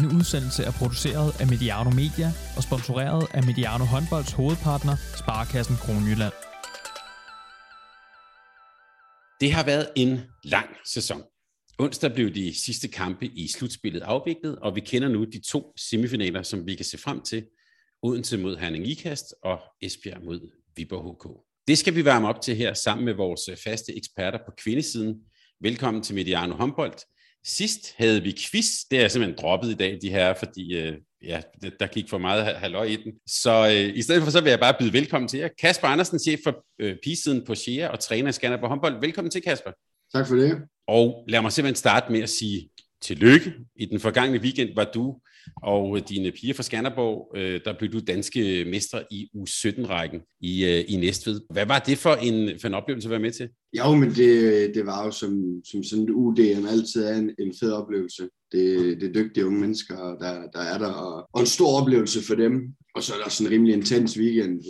Denne udsendelse er produceret af Mediano Media og sponsoreret af Mediano Håndbolds hovedpartner, Sparkassen Kronjylland. Det har været en lang sæson. Onsdag blev de sidste kampe i slutspillet afviklet, og vi kender nu de to semifinaler, som vi kan se frem til. Odense mod Herning-Ikast og Esbjerg mod Viborg HK. Det skal vi varme op til her sammen med vores faste eksperter på kvindesiden. Velkommen til Mediano Håndbold. Sidst havde vi quiz. Det er simpelthen droppet i dag, de her, fordi der gik for meget halløj i den. Så i stedet for så vil jeg bare byde velkommen til jer. Kasper Andersen, chef for PIS-siden på Shea og træner i Skanderborg håndbold. Velkommen til, Kasper. Tak for det. Og lad mig simpelthen starte med at sige tillykke. I den forgangne weekend var du og dine piger fra Skanderborg, der blev du danske mestre i U17-rækken i Næstved. Hvad var det for en oplevelse at være med til? Jo, men det var jo som sådan et UDM altid er en fed oplevelse. Det er dygtige unge mennesker, der er der, og en stor oplevelse for dem. Og så er der sådan en rimelig intens weekend,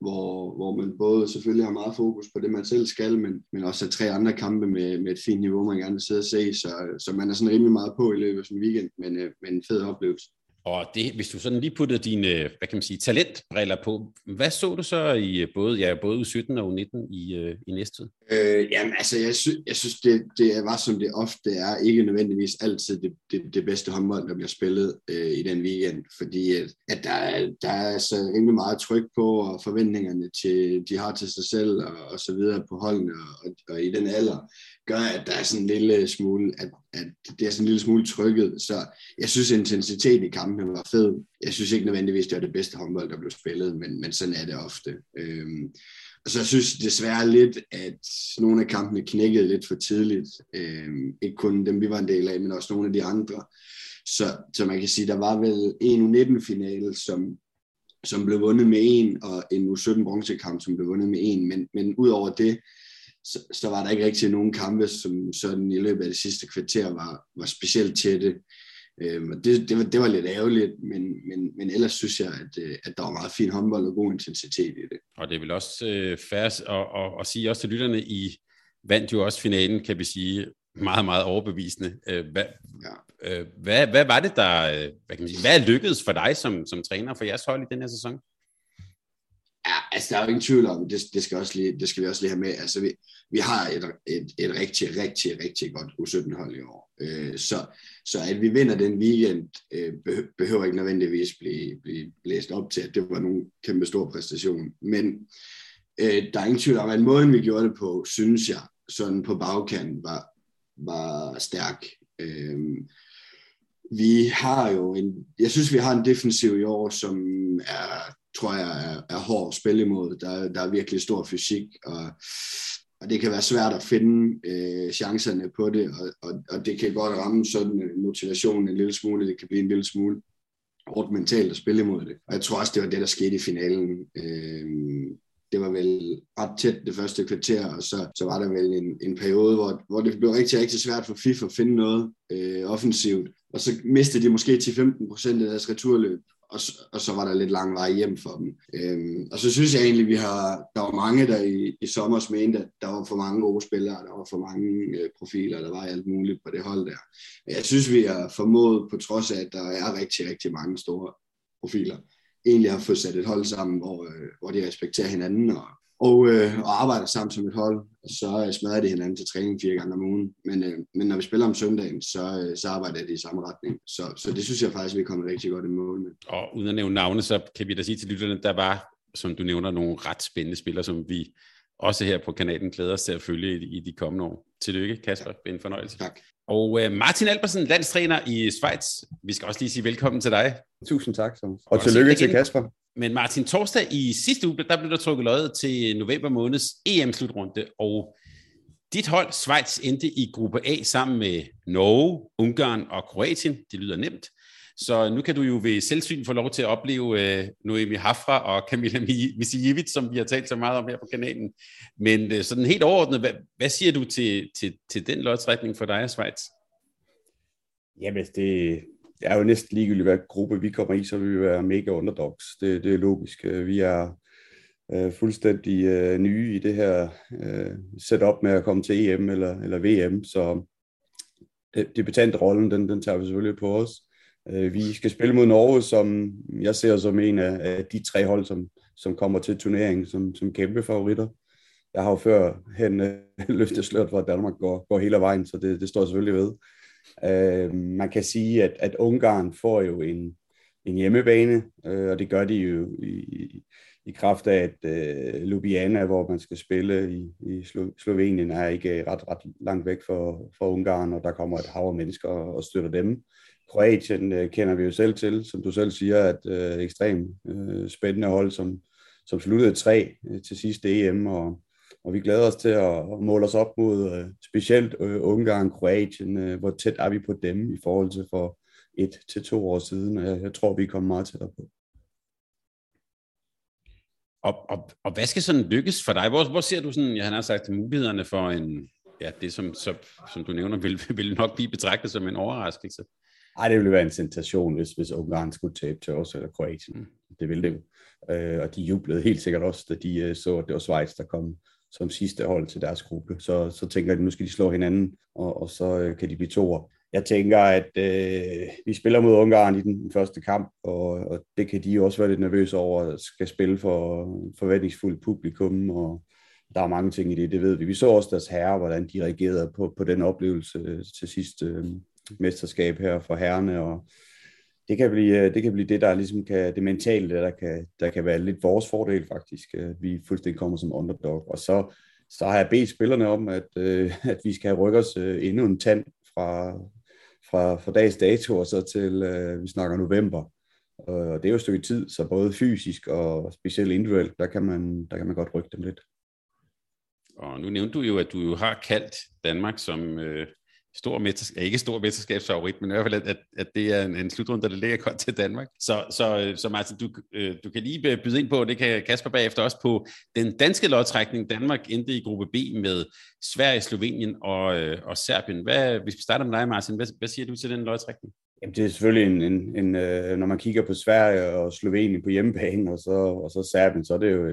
hvor man både selvfølgelig har meget fokus på det, man selv skal, men også har tre andre kampe med et fint niveau, man gerne vil sidde og se, så man er sådan rimelig meget på i løbet af sådan en weekend, men en fed oplevelse. Og det, hvis du sådan lige puttede dine, hvad kan man sige, talentbriller på, hvad så du så i både U17 og U19 i Næstved? Jamen altså, jeg synes, det var som det ofte er, ikke nødvendigvis altid det bedste håndbold, der bliver spillet i den weekend, fordi at der er så rimelig meget tryk på, og forventningerne de har til sig selv, og så videre på holdene, og i den alder, gør, at der er sådan en lille smule, at det er sådan en lille smule trykket, så jeg synes, intensiteten i kampen var fed. Jeg synes ikke nødvendigvis, det var det bedste håndbold, der blev spillet, men sådan er det ofte. Og så synes jeg desværre lidt, at nogle af kampene knækkede lidt for tidligt. Ikke kun dem, vi var en del af, men også nogle af de andre. Så man kan sige, der var vel en U19-finale, som blev vundet med en, og en U17-bronzekamp, som blev vundet med en, men ud over det, så var der ikke rigtig nogen kampe, som sådan i løbet af det sidste kvarter var specielt tætte. Og det var lidt ærgerligt, men ellers synes jeg, at der var meget fin håndbold og god intensitet i det. Og det er vel også færdigt at sige også til lytterne, I vandt jo også finalen, kan vi sige, meget, meget overbevisende. Hvad var det, der hvad lykkedes for dig som træner for jeres hold i den her sæson? Ja, altså der er jo ingen tvivl om, det skal vi også lige have med. Altså vi har et rigtig, rigtig, rigtig godt U17-hold i år. Så at vi vinder den weekend, behøver ikke nødvendigvis blive blæst op til, at det var nogen kæmpe stor præstation. Men der er ingen tvivl om, at måden vi gjorde det på, synes jeg, sådan på bagkanten var stærk. Jeg synes vi har en defensiv i år, som er, tror jeg, er hård at spille imod. Der er virkelig stor fysik, og det kan være svært at finde chancerne på det, og det kan godt ramme sådan motivationen en lille smule, det kan blive en lille smule hårdt mentalt at spille imod det. Og jeg tror også, det var det, der skete i finalen. Det var vel ret tæt det første kvarter, og så var der vel en periode, hvor det blev rigtig, rigtig svært for FIFA at finde noget offensivt, og så mistede de måske 10-15% af deres returløb, og så var der lidt lang vej hjem for dem. Og så synes jeg egentlig, der var mange, der i sommer mente, at der var for mange gode spillere, der var for mange profiler, der var alt muligt på det hold der. Men jeg synes, vi har formået, på trods af, at der er rigtig, rigtig mange store profiler, egentlig har fået sat et hold sammen, hvor de respekterer hinanden og arbejder sammen som et hold, og så smadrer de hinanden til træning 4 gange om ugen. Men når vi spiller om søndagen, så arbejder de i samme retning. Så det synes jeg faktisk, vi er kommet rigtig godt i mål med. Og uden at nævne navne, så kan vi da sige til lytterne, der var, som du nævner, nogle ret spændende spillere, som vi også her på kanalen glæder os til at følge i de kommende år. Tillykke, Kasper. Ja. En fornøjelse. Tak. Og Martin Albersen, landstræner i Schweiz. Vi skal også lige sige velkommen til dig. Tusind tak. Og tillykke til Kasper. Men Martin, torsdag i sidste uge, der blev der trukket løjet til november måneds EM-slutrunde, og dit hold, Schweiz, endte i gruppe A sammen med Norge, Ungarn og Kroatien. Det lyder nemt. Så nu kan du jo ved selvsyn få lov til at opleve Noémi Háfra og Camilla Mišević, som vi har talt så meget om her på kanalen. Men sådan helt overordnet, hvad siger du til den lodtrækning for dig og Schweiz? Jamen, det er jo næsten ligegyldigt, hvad gruppe vi kommer i, så vil vi være mega underdogs. Det er logisk. Vi er fuldstændig nye i det her setup med at komme til EM eller VM, så debutantrollen, den tager vi selvfølgelig på os. Vi skal spille mod Norge, som jeg ser som en af de tre hold, som kommer til turneringen som kæmpe favoritter. Jeg har jo førhen løftet sløret for, at Danmark går hele vejen, så det står selvfølgelig ved. Man kan sige, at Ungarn får jo en hjemmebane, og det gør de jo i kraft af, at Ljubljana, hvor man skal spille i Slovenien, er ikke ret langt væk fra Ungarn, og der kommer et hav af mennesker og støtter dem. Kroatien kender vi jo selv til, som du selv siger, at ekstremt spændende hold, som sluttede 3 til sidste EM, og vi glæder os til at måle os op mod specielt Ungarn, Kroatien, hvor tæt er vi på dem i forhold til for 1 til 2 år siden, og jeg tror, vi kommer meget tættere på. Og hvad skal sådan lykkes for dig? Hvor ser du sådan, jeg har sagt, mulighederne for en, ja, det som du nævner, vil nok blive betragtet som en overraskelse? Ej, det ville være en sensation, hvis Ungarn skulle tabe til os eller Kroatien. Det ville det. Og de jublede helt sikkert også, da de så, at det var Schweiz, der kom som sidste hold til deres gruppe. Så tænker de, nu skal de slå hinanden, og så kan de blive toer. Jeg tænker, at vi spiller mod Ungarn i den første kamp, og det kan de jo også være lidt nervøse over, at skal spille for forventningsfuldt publikum, og der er mange ting i det ved vi. Vi så også deres herrer, hvordan de reagerede på den oplevelse til sidst mesterskab her for herrerne, og det kan blive det, der ligesom kan, det mentale, der kan være lidt vores fordel faktisk, at vi fuldstændig kommer som underdog, og så har jeg bedt spillerne om, at vi skal rykke os endnu en tand fra dags dato og så til, vi snakker november, og det er jo et stykke tid, så både fysisk og specielt individuelt, der kan man godt rykke dem lidt. Og nu nævnte du jo, at du har kaldt Danmark som stor mesterskabsfavorit, men i hvert fald, at det er en slutrunde, der ligger godt til Danmark. Så Martin, du kan lige byde ind på, det kan Kasper bagefter også, på den danske lodtrækning. Danmark endte i gruppe B med Sverige, Slovenien og Serbien. Hvis vi starter med dig, Martin, hvad siger du til den lodtrækning? Jamen, det er selvfølgelig en når man kigger på Sverige og Slovenien på hjemmebane, og så Serbien, så er det jo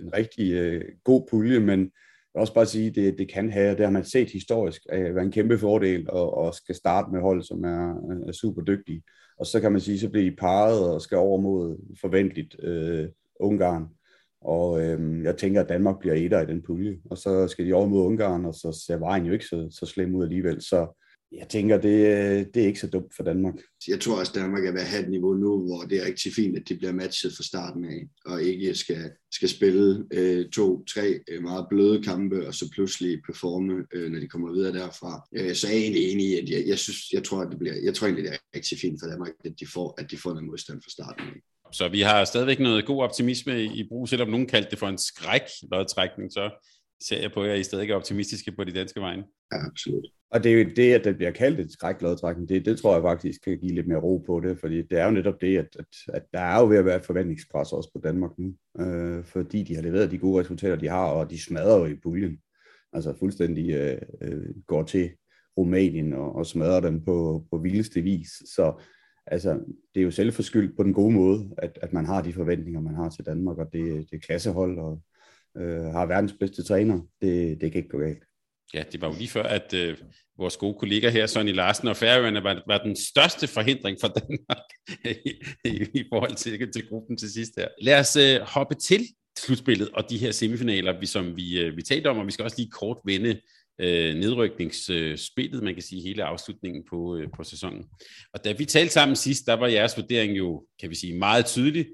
en rigtig god pulje, men også bare at sige, det kan have, det har man set historisk, være en kæmpe fordel, og skal starte med hold, som er super dygtige. Og så kan man sige, så bliver I parret og skal over mod forventeligt Ungarn. Og jeg tænker, at Danmark bliver etter i den pulje, og så skal de over mod Ungarn, og så ser vejen jo ikke så slem ud alligevel. Så jeg tænker, det er ikke så dumt for Danmark. Jeg tror også, at Danmark er ved at have et niveau nu, hvor det er rigtig fint, at de bliver matchet fra starten af, og ikke skal spille 2-3 meget bløde kampe, og så pludselig performe, når de kommer videre derfra. Så er jeg egentlig enig i, at jeg tror egentlig, det er rigtig fint for Danmark, at de får noget modstand fra starten af. Så vi har stadigvæk noget god optimisme i brug, selvom nogen kaldte det for en skræk-lodtrækning, så ser jeg på jer, I stadig ikke er optimistiske på de danske vegne. Ja, absolut. Og det er jo det, at den bliver kaldt et skræklodtrækning, det tror jeg faktisk kan give lidt mere ro på det, fordi det er jo netop det, at der er jo ved at være et forventningspres også på Danmark nu, fordi de har leveret de gode resultater, de har, og de smadrer jo i puljen. Altså fuldstændig går til Rumænien og smadrer dem på vildeste vis. Så altså, det er jo selvforskyldt på den gode måde, at man har de forventninger, man har til Danmark, og det er klassehold, og har verdens bedste træner. Det kan ikke gå galt. Ja, det var jo lige før, at vores gode kollegaer her, Sonny Larsen og Færøerne, var den største forhindring for Danmark i forhold til gruppen til sidst her. Lad os hoppe til slutspillet og de her semifinaler, som vi talte om, og vi skal også lige kort vende nedrykningsspillet, man kan sige hele afslutningen på sæsonen. Og da vi talte sammen sidst, der var jeres vurdering jo, kan vi sige, meget tydelig.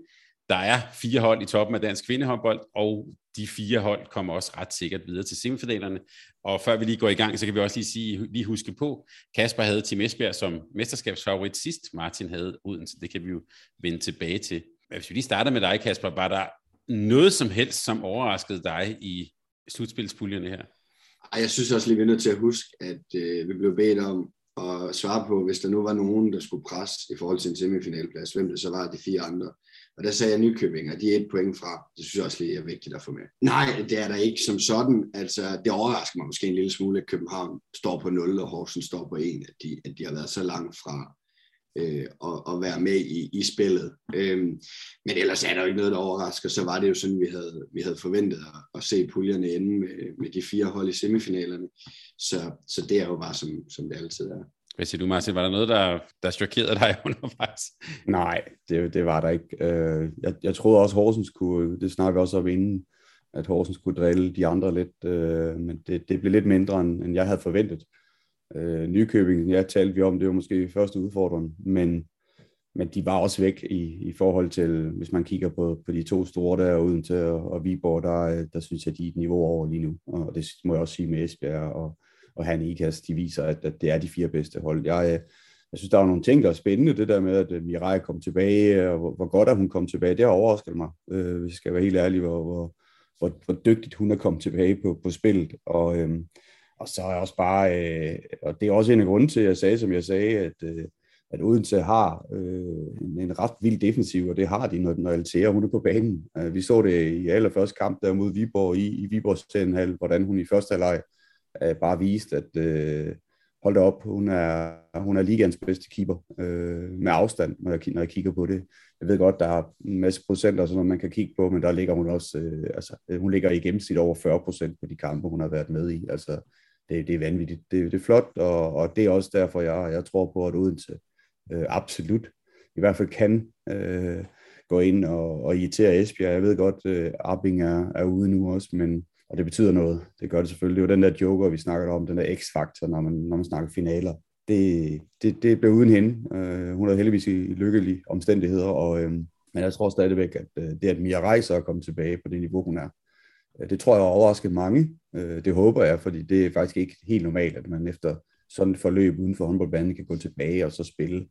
Der er 4 hold i toppen af dansk kvindehåndbold, og de 4 hold kommer også ret sikkert videre til semifinalerne. Og før vi lige går i gang, så kan vi også lige huske på, Kasper havde Tim Esbjerg som mesterskabsfavorit sidst, Martin havde Odense, det kan vi jo vende tilbage til. Men hvis vi lige starter med dig, Kasper, var der noget som helst, som overraskede dig i slutspilspuljerne her? Jeg synes også lige, vi er nødt til at huske, at vi blev bedt om at svare på, hvis der nu var nogen, der skulle presse i forhold til en semifinalplads, hvem det så var de 4 andre. Og der sagde jeg Nykøbing, og de er 1 point fra. Det synes jeg også lige er vigtigt at få med. Nej, det er der ikke som sådan. Altså, det overrasker mig måske en lille smule, at København står på 0, og Horsens står på 1, at de har været så langt fra at være med i spillet. Men ellers er der jo ikke noget, der overrasker. Så var det jo sådan, vi havde forventet at at se puljerne ende med de fire hold i semifinalerne. Så det er jo bare, som det altid er. Hvad siger du, Martin? Var der noget, der chokerede dig undervejs? Nej, det var der ikke. Jeg troede også, Horsens kunne, det snakker også om inden, at Horsens kunne drille de andre lidt, men det blev lidt mindre, end jeg havde forventet. Nykøbing, ja, talte vi om, det var måske første udfordring, men de var også væk i forhold til, hvis man kigger på de to store der, Odense og Viborg, der synes jeg, de er et niveau over lige nu, og det må jeg også sige med Esbjerg og Herning-Ikast, de viser, at det er de fire bedste hold. Jeg synes, der var nogle ting, der er spændende, det der med, at Mirai kom tilbage, og hvor godt er hun kom tilbage, det har overrasket mig, hvis jeg skal være helt ærlig, hvor dygtigt hun er kommet tilbage på spillet, og så er også bare, og det er også en af grunden til, at jeg sagde, som jeg sagde, at Odense har en ret vild defensiv, og det har de, når Altea, hun er på banen. Vi så det i allerførste kamp der mod Viborg i Viborgs stadion, hvordan hun i første halvleg bare viste, at hold da op, hun er ligaens bedste keeper med afstand, når jeg kigger på det. Jeg ved godt, der er en masse procenter, sådan noget, man kan kigge på, men der ligger hun også, hun ligger i gennemsnit over 40% på de kampe, hun har været med i. Altså, det er vanvittigt. Det er flot, og det er også derfor, jeg tror på, at Odense absolut i hvert fald kan gå ind og irritere Esbjerg. Jeg ved godt, Arping er ude nu også, men og det betyder noget. Det gør det selvfølgelig. Det var den der joker, vi snakkede om, den der X-faktor, når man snakker finaler. Det blev uden hende. Hun er heldigvis i lykkelige omstændigheder, men jeg tror stadigvæk, at det, at Mia Reiser er kommet tilbage på det niveau, hun er, det tror jeg har overrasket mange. Det håber jeg, fordi det er faktisk ikke helt normalt, at man efter sådan et forløb uden for håndboldbanen kan gå tilbage og så spille.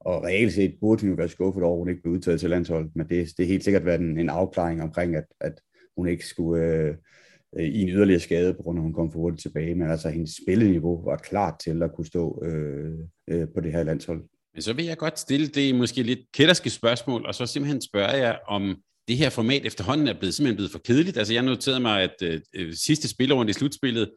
Og reelt set burde hun jo være skuffet over, at hun ikke blev udtaget til landsholdet, men det er helt sikkert været en afklaring omkring, at hun ikke skulle i en yderligere skade, på grund af, hun kom for hurtigt tilbage, men altså hendes spilleniveau var klart til at kunne stå på det her landshold. Men så vil jeg godt stille det måske lidt kætterske spørgsmål, og så simpelthen spørger jeg, om det her format efterhånden er simpelthen blevet for kedeligt. Altså jeg noterede mig, at sidste spillerunde i slutspillet,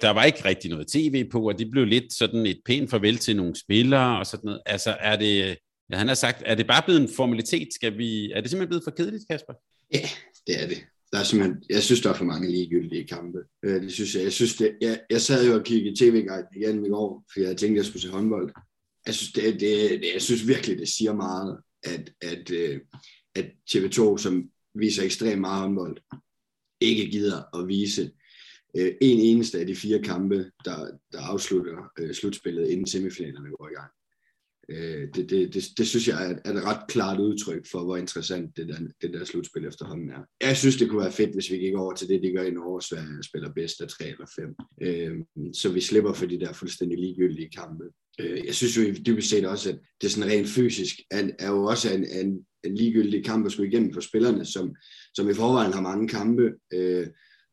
der var ikke rigtig noget tv på, og det blev lidt sådan et pænt farvel til nogle spillere og sådan noget. Altså er det, han har sagt, er det bare blevet en formalitet? Er det simpelthen blevet for kedeligt, Kasper? Ja, det er det. Der er simpelthen, jeg synes, der er for mange ligegyldige kampe. Det synes jeg. Jeg sad jo og kiggede tv-guiden igen i går, for jeg tænkte, jeg skulle se håndbold. Jeg synes virkelig, det siger meget, at TV2, som viser ekstremt meget håndbold, ikke gider at vise en eneste af de fire kampe, der afslutter slutspillet, inden semifinalerne går i gang. Det synes jeg er et ret klart udtryk for, hvor interessant det der slutspil efterhånden er. Jeg synes, det kunne være fedt, hvis vi gik over til det, de gør i Norge og Sverige, og spiller bedst af 3 eller 5. Så vi slipper for de der fuldstændig ligegyldige kampe. Jeg synes jo dybest set også, at det sådan rent fysisk er jo også en ligegyldig kamp at skulle igennem for spillerne, som i forvejen har mange kampe.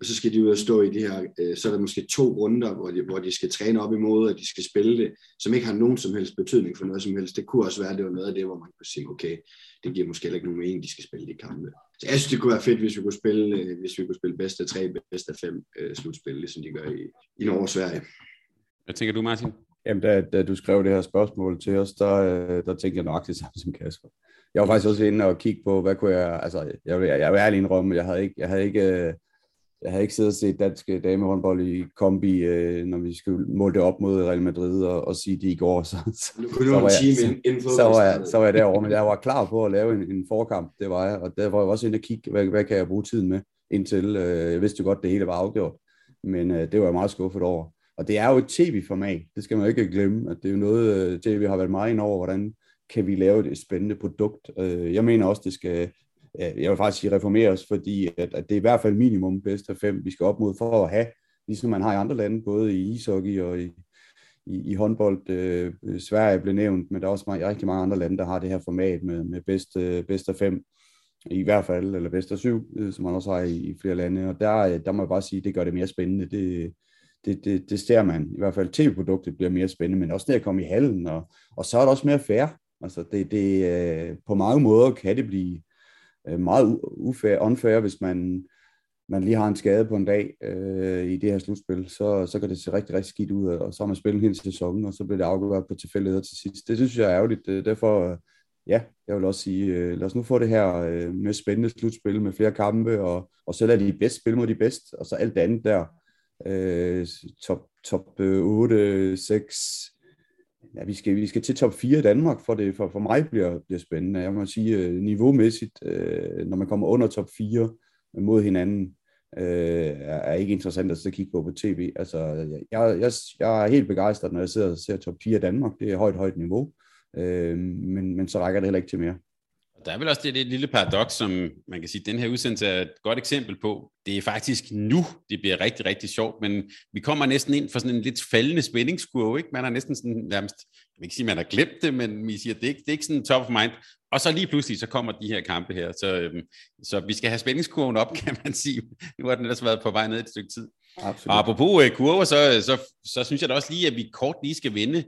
Og så skal de ud og stå i de her, så er der måske 2 runder, hvor de skal træne op imod, og de skal spille det, som ikke har nogen som helst betydning for noget som helst. Det kunne også være, det var noget af det, hvor man kunne sige, okay, det giver måske heller ikke nogen mening, de skal spille de kampe. Så jeg synes, det kunne være fedt, hvis vi kunne spille, bedst af 3, bedst af 5 slutspil, ligesom de gør i Norge og Sverige. Hvad tænker du, Martin? Jamen, da du skrev det her spørgsmål til os, der tænkte jeg nok det samme som Kasper. Jeg var faktisk også inde og kigge på, hvad kunne jeg, altså, jeg vil ærlig indrømme, jeg havde ikke siddet og set danske damehåndbold i kombi, når vi skulle måle det op mod Real Madrid og sige det i går. Så var jeg derovre, men jeg var klar på at lave en forkamp, det var jeg. Og der var jeg også inde og kigge, hvad kan jeg bruge tiden med indtil. Jeg vidste jo godt, det hele var afgjort, men det var jeg meget skuffet over. Og det er jo et tv-format, det skal man jo ikke glemme. At det er jo noget, tv har været meget ind over, hvordan kan vi lave et spændende produkt. Jeg mener også, det skal... Jeg vil faktisk sige reformeres, fordi at det er i hvert fald minimum bedst af 5, vi skal op mod for at have, ligesom man har i andre lande, både i ishockey og i håndbold. Sverige blev nævnt, men der er også rigtig mange andre lande, der har det her format med bedst af 5, i hvert fald, eller bedst af 7, som man også har i flere lande. Og der må jeg bare sige, det gør det mere spændende. Det ser man. I hvert fald tv-produktet bliver mere spændende, men også det at komme i hallen, og så er det også mere fair. Altså, på mange måder kan det blive meget unfair, hvis man lige har en skade på en dag i det her slutspil, så kan det se rigtig, rigtig skidt ud, og så har man spillet hele sæsonen, og så bliver det afgjort på tilfældigheder til sidst. Det synes jeg er ærgerligt. Derfor ja, jeg vil også sige, lad os nu få det her med spændende slutspil, med flere kampe, og så lad de bedst spille mod de bedst, og så alt det andet der. Top 8, 6... Ja, vi skal til top 4 i Danmark, for mig bliver spændende. Jeg må sige, niveaumæssigt, når man kommer under top 4 mod hinanden, er ikke interessant at kigge på tv. Altså, jeg er helt begejstret, når jeg sidder og ser top 4 i Danmark. Det er højt niveau, men så rækker det heller ikke til mere. Der er vel også det lille paradoks, som man kan sige, at den her udsendelse er et godt eksempel på. Det er faktisk nu, det bliver rigtig, rigtig sjovt, men vi kommer næsten ind for sådan en lidt faldende spændingskurve, ikke? Man har næsten sådan nærmest, jeg vil ikke sige, man har glemt det, men vi siger, det er ikke sådan top of mind. Og så lige pludselig, så kommer de her kampe her. Så vi skal have spændingskurven op, kan man sige. Nu har den ellers været på vej ned et stykke tid. Absolut. Og apropos kurver, så synes jeg da også lige, at vi kort lige skal vende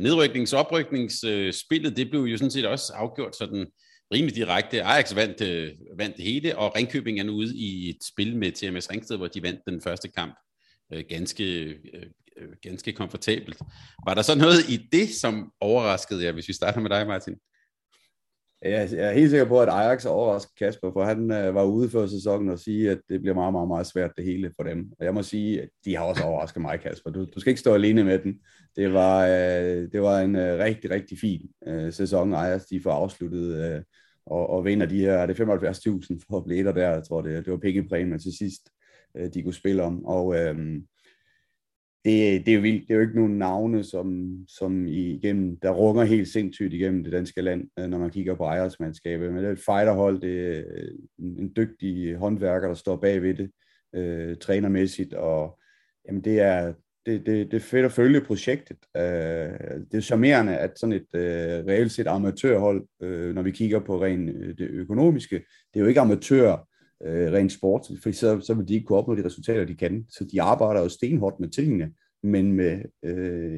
nedryknings- og oprykningsspillet, det blev jo sådan set også afgjort sådan rimelig direkte. Ajax vandt det hele, og Ringkøbing er nu ude i et spil med TMS Ringsted, hvor de vandt den første kamp ganske komfortabelt. Var der så noget i det, som overraskede jer, hvis vi starter med dig, Martin? Jeg er helt sikker på, at Ajax overraskede Kasper, for han var ude før sæsonen og sige, at det bliver meget, meget, meget svært det hele for dem. Og jeg må sige, at de har også overrasket mig, Kasper. Du skal ikke stå alene med den. Det var en rigtig, rigtig fin sæson, Ajax de får afsluttet og vinder de her, det 75.000 for billetter der, jeg tror det var pengepræmien til sidst, de kunne spille om. Og det er vildt. Det er jo ikke nogen navne, som igennem, der runger helt sindssygt igennem det danske land, når man kigger på ejersmandskabet. Men det er et fighterhold, det er en dygtig håndværker, der står bagved det, trænermæssigt, og jamen, det er fedt at følge projektet. Det er charmerende, at sådan et reelt set amatørhold, når vi kigger på rent det økonomiske, det er jo ikke amatør, rent sport, for så vil de ikke kunne opnå de resultater, de kan. Så de arbejder jo stenhårdt med tingene, men med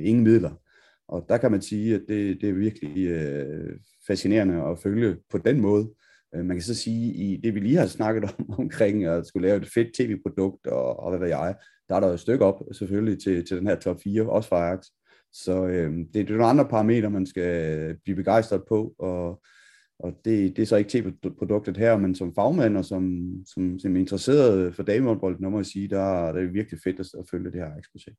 ingen midler. Og der kan man sige, at det er virkelig fascinerende at følge på den måde. Man kan så sige, i det vi lige har snakket om omkring at skulle lave et fedt tv-produkt, og hvad ved jeg, der er der jo et stykke op selvfølgelig til den her top 4, også for Ajax. Så det er nogle andre parametre, man skal blive begejstret på, og det er så ikke tv-produktet her, men som fagmand og som interesseret for damehåndbold, når man siger, der er det virkelig fedt at følge det her Ajax-projekt.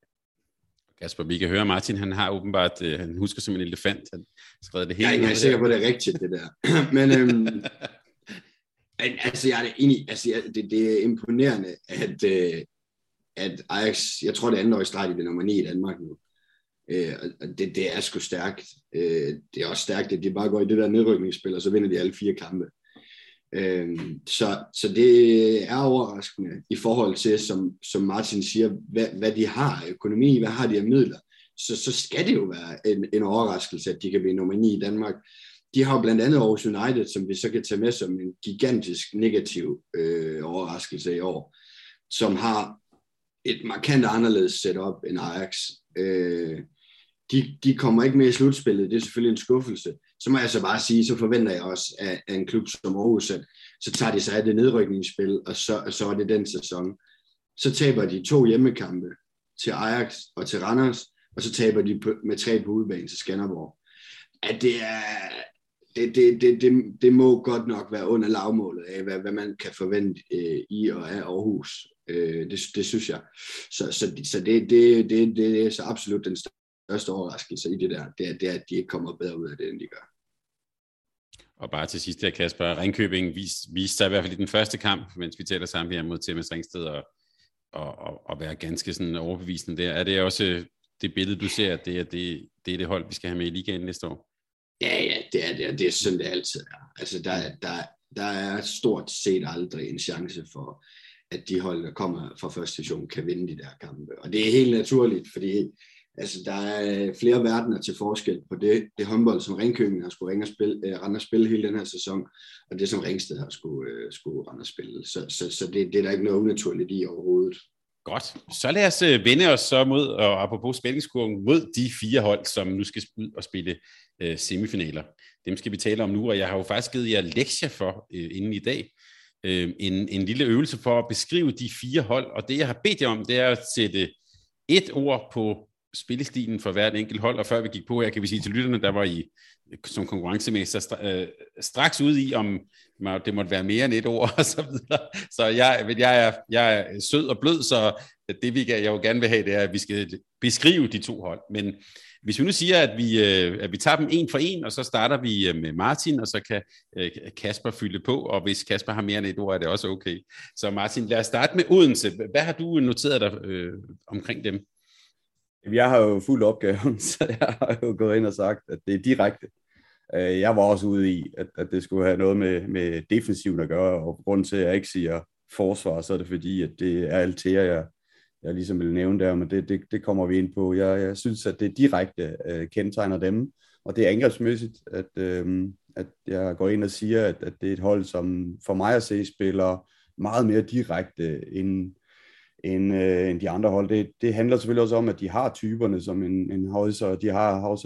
Kasper, vi kan høre, Martin, han har åbenbart, han husker som en elefant, han skrev det hele. Jeg er ikke sikker på, det er rigtigt, det der. Men altså, jeg er det enig, altså, det er imponerende, at Ajax, jeg tror, det andet år i streg, det er nummer 9 i Danmark nu. Det er sgu stærkt. Det er også stærkt, at de bare går i det der nedrykningsspil, og så vinder de alle 4 kampe. Så det er overraskende i forhold til, som Martin siger, hvad de har økonomi, hvad har de af midler. Så skal det jo være en overraskelse, at de kan blive nummer 9 i Danmark. De har jo blandt andet Aarhus United, som vi så kan tage med som en gigantisk negativ overraskelse i år, som har et markant anderledes setup end Ajax. De kommer ikke med i slutspillet, det er selvfølgelig en skuffelse. Så må jeg så bare sige, så forventer jeg også af en klub som Aarhus, at så tager de sig af det nedrykningsspil, og så er det den sæson. Så taber de 2 hjemmekampe til Ajax og til Randers, og så taber de med 3 på udebane til Skanderborg. At det må godt nok være under lavmålet af, hvad man kan forvente i og af Aarhus. Det synes jeg. Så det er så absolut den største overraskelse i det der. Det er, at de ikke kommer bedre ud af det, end de gør. Og bare til sidst her, Kasper, Ringkøbing viste sig i hvert fald i den første kamp, mens vi taler sammen her mod TMS Ringsted, og være ganske sådan overbevisende der. Er det også det billede, du ser, at det er det hold, vi skal have med i ligaen næste år? Ja, det er det, og det er sådan, det altid er. Altså, der er stort set aldrig en chance for, at de hold, der kommer fra første division, kan vinde de der kampe. Og det er helt naturligt, fordi altså, der er flere verdener til forskel på det håndbold, som Ringkøbing har skulle rende og spille hele den her sæson, og det, som Ringsted har skulle rende og spille. Så det er der ikke noget unaturligt i overhovedet. Godt. Så lad os vende os så mod, og apropos spændingskurven, mod de 4 hold, som nu skal ud og spille semifinaler. Dem skal vi tale om nu, og jeg har jo faktisk givet jer lektier for inden i dag. En lille øvelse for at beskrive de 4 hold, og det jeg har bedt jer om, det er at sætte et ord på spillestilen for hvert enkelt hold, og før vi gik på her, kan vi sige til lytterne, der var I som konkurrencemester straks ude i, om det måtte være mere end et år, og så videre. Så jeg er sød og blød, så det jeg jo gerne vil have, det er, at vi skal beskrive de to hold. Men hvis vi nu siger, at vi tager dem en for en, og så starter vi med Martin, og så kan Kasper fylde på, og hvis Kasper har mere end et ord, er det også okay. Så Martin, lad os starte med Odense. Hvad har du noteret dig omkring dem? Jeg har jo fuldt opgaven, så jeg har jo gået ind og sagt, at det er direkte. Jeg var også ude i, at det skulle have noget med defensiven at gøre, og grunden til, at jeg ikke siger forsvar, så er det fordi, at det er Altea, jeg ligesom vil nævne der, men det kommer vi ind på. Jeg synes, at det direkte kendetegner dem, og det er angrebsmæssigt, at jeg går ind og siger, at det er et hold, som for mig at se spiller meget mere direkte end de andre hold. Det handler selvfølgelig også om, at de har typerne som en Hauser,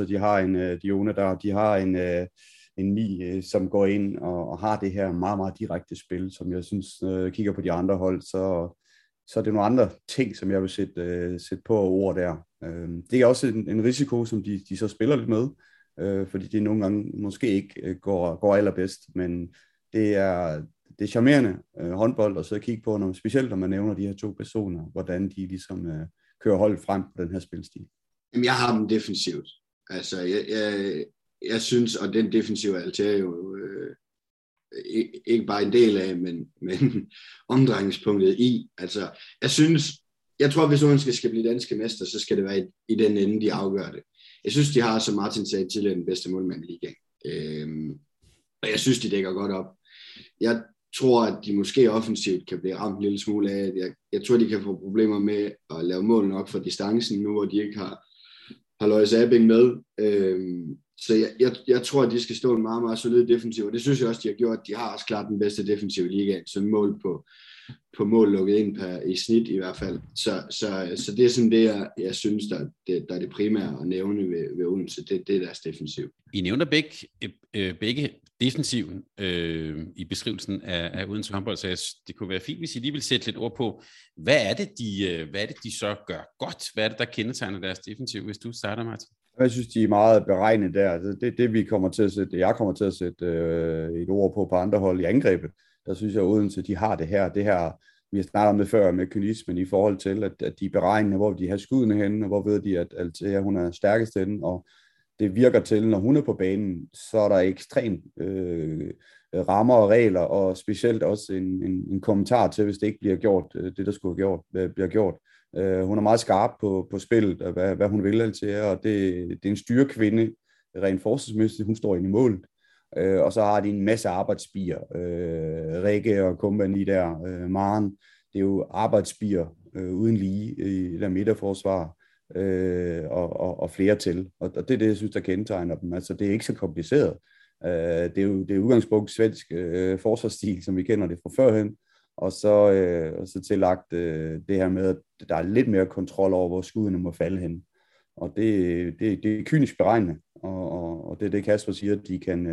de har en Dione, de har en Mi, som går ind og har det her meget, meget direkte spil, som jeg synes, kigger på de andre hold, så er det nogle andre ting, som jeg vil sætte på ord der. Det er også en risiko, som de så spiller lidt med, fordi det nogle gange måske ikke går allerbedst, men det er charmerende håndbold at sidde og kigge på, specielt når man nævner de her to personer, hvordan de ligesom kører holdet frem på den her spilstil. Jamen, jeg har dem defensivt. Altså, jeg synes, og den defensive Altea er jo ikke bare en del af, men omdrejningspunktet i. Altså, jeg tror, hvis Odense skal blive danske mester, så skal det være i den ende, de afgør det. Jeg synes, de har, som Martin sagde tidligere, den bedste målmand i ligaen. Og jeg synes, de dækker godt op. Jeg tror, at de måske offensivt kan blive ramt en lille smule af, at jeg tror, de kan få problemer med at lave mål nok for distancen nu, hvor de ikke har Lois Abing med. Så jeg tror, at de skal stå en meget, meget solid defensiv, og det synes jeg også, de har gjort. De har også klart den bedste defensiv i ligaen, så mål på mål lukket ind i snit i hvert fald. Så det er sådan det, jeg synes, der er det primære at nævne ved Odense. Det er deres defensiv. I nævner begge defensiven i beskrivelsen af Odense håndbold, så det kunne være fint, hvis I lige vil sætte lidt ord på, hvad er det, de så gør godt? Hvad er det, der kendetegner deres defensiv, hvis du starter, Martin? Jeg synes, de er meget beregnet der. Det jeg kommer til at sætte et ord på andre hold i angrebet. Der synes jeg, at Odense, de har det her, vi har snakket om det før med kynismen i forhold til, at de er beregnende, hvor de har skuddene henne, og hvor ved de, at Altea, hun er stærkest henne, og det virker til, når hun er på banen, så er der ekstremt rammer og regler, og specielt også en kommentar til, hvis det ikke bliver gjort, det der skulle have gjort, bliver gjort. Hun er meget skarp på spillet, og hvad hun vil Altea, og det er en styrekvinde, rent forsvarsmæssigt, hun står inde i målet. Og så har de en masse arbejdsbier, Rikke og Kompani der, Maren, det er jo arbejdsbier uden lige i der midterforsvar, og flere til, og det er det, jeg synes, der kendetegner dem. Altså, det er ikke så kompliceret, det er udgangspunkt svensk forsvarsstil, som vi kender det fra førhen, og så tillagt det her med, at der er lidt mere kontrol over, hvor skuddene må falde hen, og det er kynisk beregnende. Og det er det, Kasper siger, at de kan,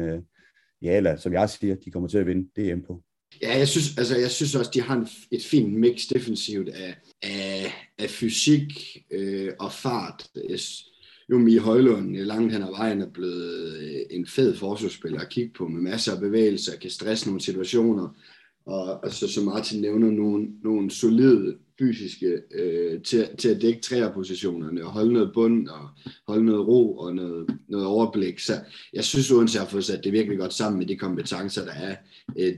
eller som jeg siger, de kommer til at vinde DM på. Ja, jeg synes også, de har et fint mix defensivt af fysik og fart. Jo, Mie Højlund langt hen ad vejen er blevet en fed forsvarsspiller at kigge på, med masser af bevægelser, kan stresse nogle situationer, og så som Martin nævner, nogle solide fysiske til at dække træerpositionerne og holde noget bund og holde noget ro og noget overblik. Så jeg synes, Odense har fået sat det virkelig godt sammen med de kompetencer, der er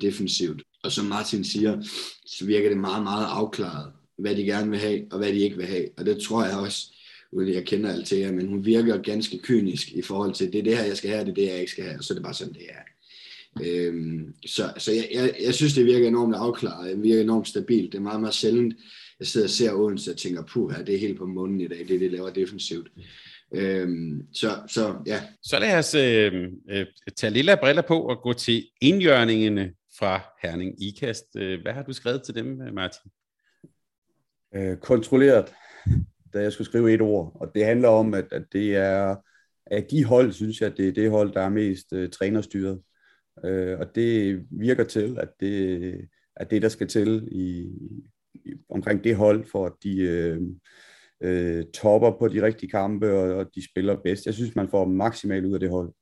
defensivt. Og som Martin siger, så virker det meget, meget afklaret, hvad de gerne vil have og hvad de ikke vil have. Og det tror jeg også, uden jeg kender Altea, men hun virker ganske kynisk i forhold til, det er det her, jeg skal have, det er det, jeg ikke skal have, og så er det bare sådan, det er. Så jeg synes, det virker enormt afklaret, det virker enormt stabilt. Det er meget, meget sjældent, jeg sidder og ser Odense og tænker, puha, det er helt på munden i dag, det er det, laver defensivt. Ja. Så lad os tage lille briller på og gå til indjørningene fra Herning-Ikast. Hvad har du skrevet til dem, Martin? Kontrolleret, da jeg skulle skrive et ord, og det handler om, at det er, at de hold, synes jeg, det er det hold, der er mest trænerstyret. Og det virker til, at det der skal til omkring det hold, for at de topper på de rigtige kampe, og de spiller bedst. Jeg synes, man får maksimalt ud af det hold.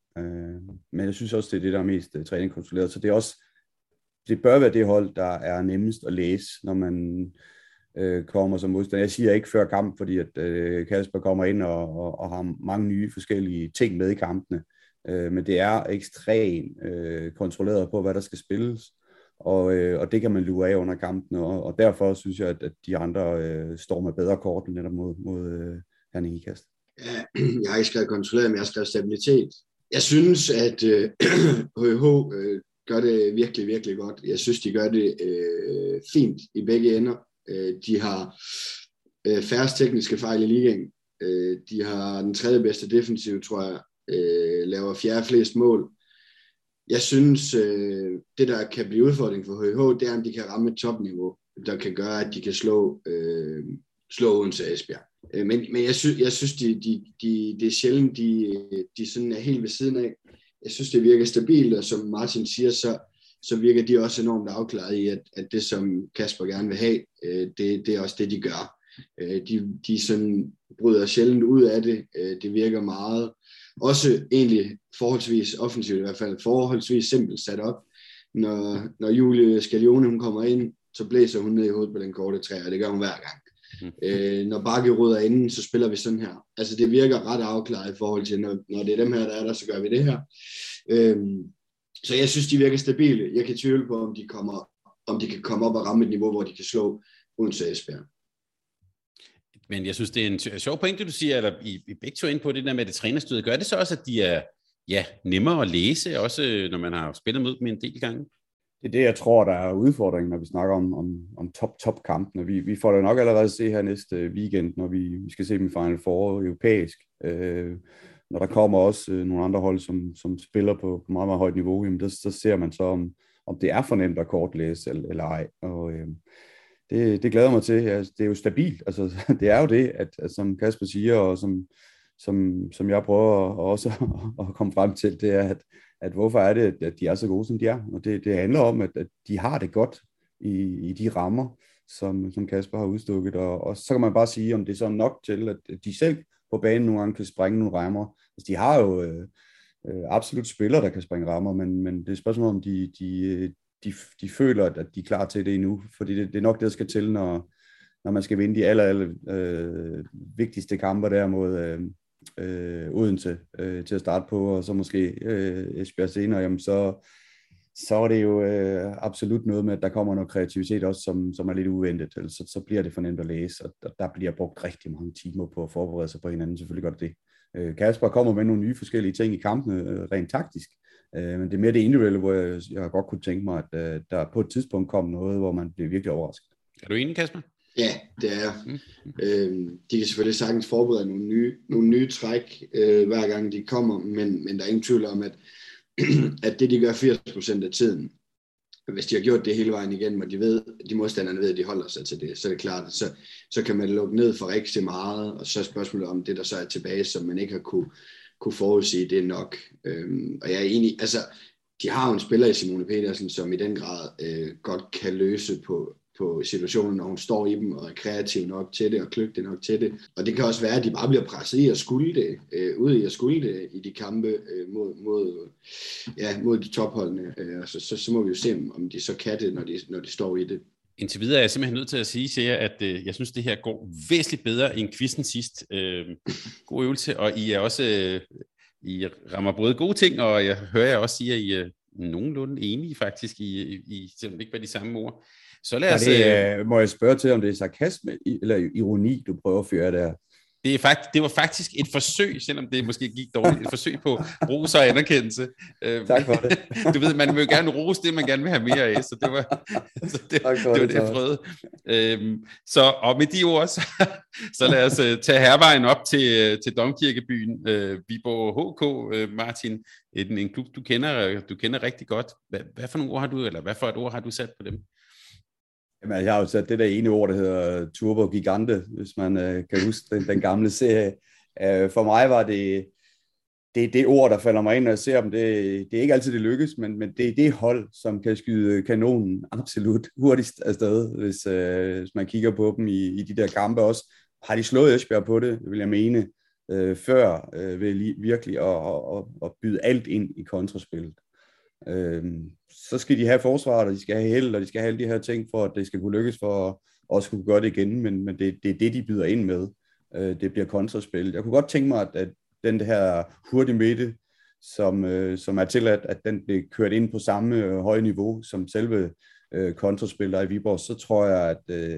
Men jeg synes også, det er det, der er mest træningskontrolleret. Så det er også, det bør være det hold, der er nemmest at læse, når man kommer som modstander. Jeg siger ikke før kamp, fordi at Kasper kommer ind og har mange nye forskellige ting med i kampene. Men det er ekstremt kontrolleret på, hvad der skal spilles. Og det kan man lure af under kampen, og derfor synes jeg, at de andre står med bedre kort netop mod Herning-Ikast. Jeg har ikke skrevet kontrolleret, men jeg har skrevet stabilitet. Jeg synes, at HH gør det virkelig, virkelig godt. Jeg synes, de gør det fint i begge ender. De har færrest tekniske fejl i ligaen. De har den tredje bedste defensiv, tror jeg. Laver fjerde flest mål. Jeg synes, det der kan blive udfordring for HH, det er, om de kan ramme et topniveau, der kan gøre, at de kan slå Odense og Esbjerg. Men jeg synes det er sjældent, de sådan er helt ved siden af. Jeg synes, det virker stabilt, og som Martin siger, så virker de også enormt afklaret i, at det, som Kasper gerne vil have, det er også det, de gør. De sådan bryder sjældent ud af det. Det virker meget. Også egentlig forholdsvis offensivt, i hvert fald forholdsvis simpelt sat op. Når Julie Scaglione, hun kommer ind, så blæser hun ned i hovedet på den korte træ, og det gør hun hver gang. Når Bakke rydder inden, så spiller vi sådan her. Altså det virker ret afklaret i forhold til, når det er dem her, der er der, så gør vi det her. Så jeg synes, de virker stabile. Jeg kan tvivle på, om de kan komme op og ramme et niveau, hvor de kan slå Odense og Esbjerg. Men jeg synes, det er en sjov pointe, du siger, eller I begge to ind på det der med det trænerstød. Gør det så også, at de er nemmere at læse, også når man har spillet mod dem en del gange? Det er det, jeg tror, der er udfordringen, når vi snakker om top-top-kampen. Vi får det nok allerede se her næste weekend, når vi skal se dem i Final Four europæisk. Når der kommer også nogle andre hold, som spiller på meget, meget højt niveau, jamen så ser man så, om det er for nemt at kortlæse eller ej. Og Det glæder mig til. Det er jo stabilt. Altså, det er jo det, at som Kasper siger, og som jeg prøver også at komme frem til, det er, at hvorfor er det, at de er så gode, som de er. Og det handler om, at de har det godt i de rammer, som Kasper har udstukket. Og så kan man bare sige, om det er så nok til, at de selv på banen nogle gange kan sprænge nogle rammer. Altså, de har jo absolut spillere, der kan sprænge rammer, men det er et spørgsmål, om de føler, at de er klar til det endnu, fordi det er nok det, der skal til, når man skal vinde de aller vigtigste kamper der mod Odense til at starte på, og så måske Esbjerg senere, jamen så er det jo absolut noget med, at der kommer noget kreativitet også, som er lidt uventet, eller så bliver det for nemt at læse, og der bliver brugt rigtig mange timer på at forberede sig på hinanden, selvfølgelig godt det. Kasper kommer med nogle nye forskellige ting i kampene, rent taktisk, men det er mere det individuelle, hvor jeg godt kunne tænke mig, at der på et tidspunkt kom noget, hvor man blev virkelig overrasket. Er du enig, Kasper? Ja, det er jeg. De kan selvfølgelig sagtens forberede nogle nye træk, hver gang de kommer, men der er ingen tvivl om, at det de gør 80% af tiden, hvis de har gjort det hele vejen igennem, og de modstanderne ved, at de holder sig til det, så er det klart, så kan man lukke ned for rigtig meget, og så er spørgsmålet om det, der så er tilbage, som man ikke har kunne forudsige, det er nok. Og jeg er enig, altså, de har jo en spiller i Simone Petersen, som i den grad godt kan løse på situationen, når hun står i dem, og er kreativ nok til det, og kløgtig nok til det. Og det kan også være, at de bare bliver presset i at skulle det, ude i at skulle det, i de kampe mod de topholdene. Og så må vi jo se, om de så kan det, når de står i det. Indtil videre er jeg simpelthen nødt til at sige, at jeg synes, det her går væsentligt bedre end quizzen sidst. God øvelse, og I er også I rammer både gode ting, og jeg hører jeg også sige, at I er nogenlunde enige faktisk, I selvom ikke bare de samme ord. Så lad os, må jeg spørge til, om det er sarkasme eller ironi, du prøver at føre der? Det var faktisk et forsøg, selvom det måske gik dårligt, et forsøg på ros og anerkendelse. Tak for det. Du ved, man vil jo gerne rose det, man gerne vil have mere af, så det var det, jeg prøvede. Og med de ord, så lad os tage hervejen op til Domkirkebyen, Viborg HK, Martin, en klub, du kender rigtig godt. Hvad for nogle ord har du, eller hvad for et ord har du sat på dem? Jamen, jeg har jo sat det der ene ord, der hedder Turbo Gigante, hvis man kan huske den gamle serie. For mig var det ord, der falder mig ind, når jeg ser dem. Det er ikke altid, det lykkes, men det er det hold, som kan skyde kanonen absolut hurtigst afsted, hvis man kigger på dem i de der kampe også. har de slået Esbjerg på det, vil jeg mene, før ved virkelig at byde alt ind i kontraspillet. Så skal de have forsvaret, og de skal have held, og de skal have alle de her ting, for at det skal kunne lykkes for at også kunne gøre det igen, men det er det, de byder ind med. Det bliver kontraspillet. Jeg kunne godt tænke mig, at den her hurtige midte, som er tilladt, at den bliver kørt ind på samme høje niveau som selve kontraspiller i Viborg, så tror jeg, at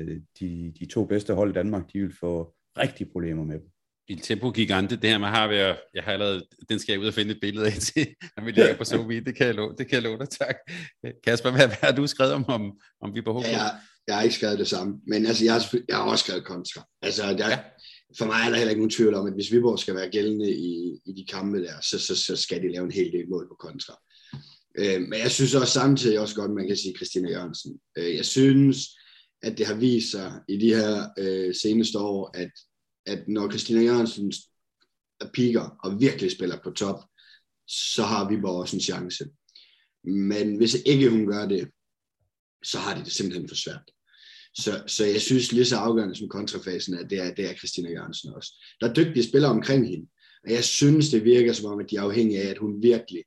de to bedste hold i Danmark, de vil få rigtige problemer med dem. Il tempo gigante, det her med har vi, jeg har allerede, den skal jeg ud og finde et billede af til, når vi lægger på SoMe, det kan jeg love dig, tak. Kasper, hvad har du skrevet om Viborg HK? Jeg har ikke skrevet det samme, men altså, jeg har også skrevet kontra. Altså, for mig er der heller ikke nogen tvivl om, at hvis Viborg skal være gældende i de kampe der, så skal de lave en hel del mål på kontra. Men jeg synes også samtidig også godt, man kan sige Kristina Jørgensen. Jeg synes, at det har vist sig i de her seneste år, at når Kristina Jørgensen piker og virkelig spiller på top, så har Viborg også en chance. Men hvis ikke hun gør det, så har de det simpelthen for svært. Så jeg synes lige så afgørende som kontrafasen, at det er Kristina Jørgensen også. Der er dygtige spillere omkring hende, og jeg synes, det virker som om, at de er afhængige af, at hun virkelig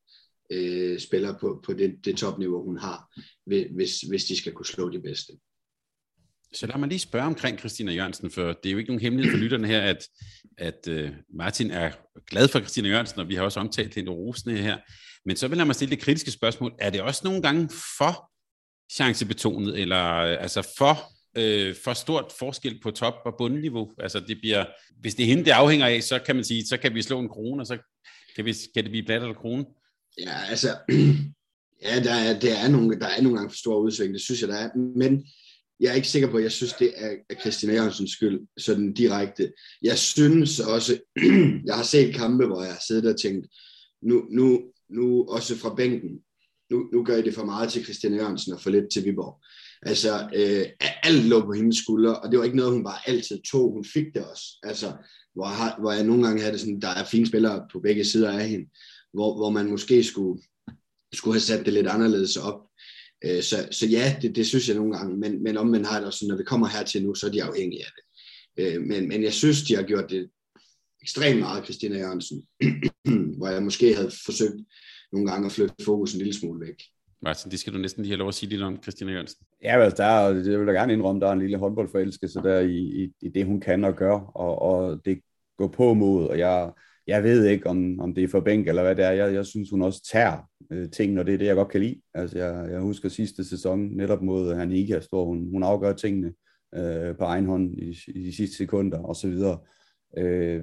spiller på det topniveau, hun har, hvis de skal kunne slå de bedste. Så lad mig lige spørge omkring Kristina Jørgensen, for det er jo ikke nogen hemmelighed for lytterne her, at Martin er glad for Kristina Jørgensen, og vi har også omtalt hende rosende her. Men så vil jeg mig stille det kritiske spørgsmål. Er det også nogle gange for chancebetonet, eller altså for stort forskel på top- og bundniveau? Altså det bliver, hvis det er hende, det afhænger af, så kan man sige, så kan vi slå en krone, og så kan det blive blat eller krone. Ja, altså, der er nogle gange for store udsving, det synes jeg, der er, men jeg er ikke sikker på, at jeg synes, det er Kristina Jørgensens skyld, sådan direkte. Jeg synes også, jeg har set kampe, hvor jeg har siddet og tænkt, nu også fra bænken, nu gør I det for meget til Kristina Jørgensen og for lidt til Viborg. Altså, alt lå på hendes skuldre, og det var ikke noget, hun bare altid tog, hun fik det også. Altså, hvor jeg nogle gange havde det sådan, der er fine spillere på begge sider af hende, hvor man måske skulle have sat det lidt anderledes op. Så ja, det synes jeg nogle gange, men omvendt har det også sådan, når vi kommer hertil nu, så er de afhængige af det. Men jeg synes, de har gjort det ekstremt meget, Kristina Jørgensen, hvor jeg måske havde forsøgt nogle gange at flytte fokus en lille smule væk. Martin, det skal du næsten lige have lov at sige lidt om, Kristina Jørgensen. Ja, altså, jeg vil da gerne indrømme, der er en lille håndboldforelskelse der i det, hun kan og gør, og det går på mod, og jeg ved ikke, om det er for bænk eller hvad det er. Jeg synes, hun også tager ting, når det er det, jeg godt kan lide. Altså, jeg husker sidste sæson, netop mod Herning-Ikast, hvor hun afgør tingene på egen hånd i de sidste sekunder osv.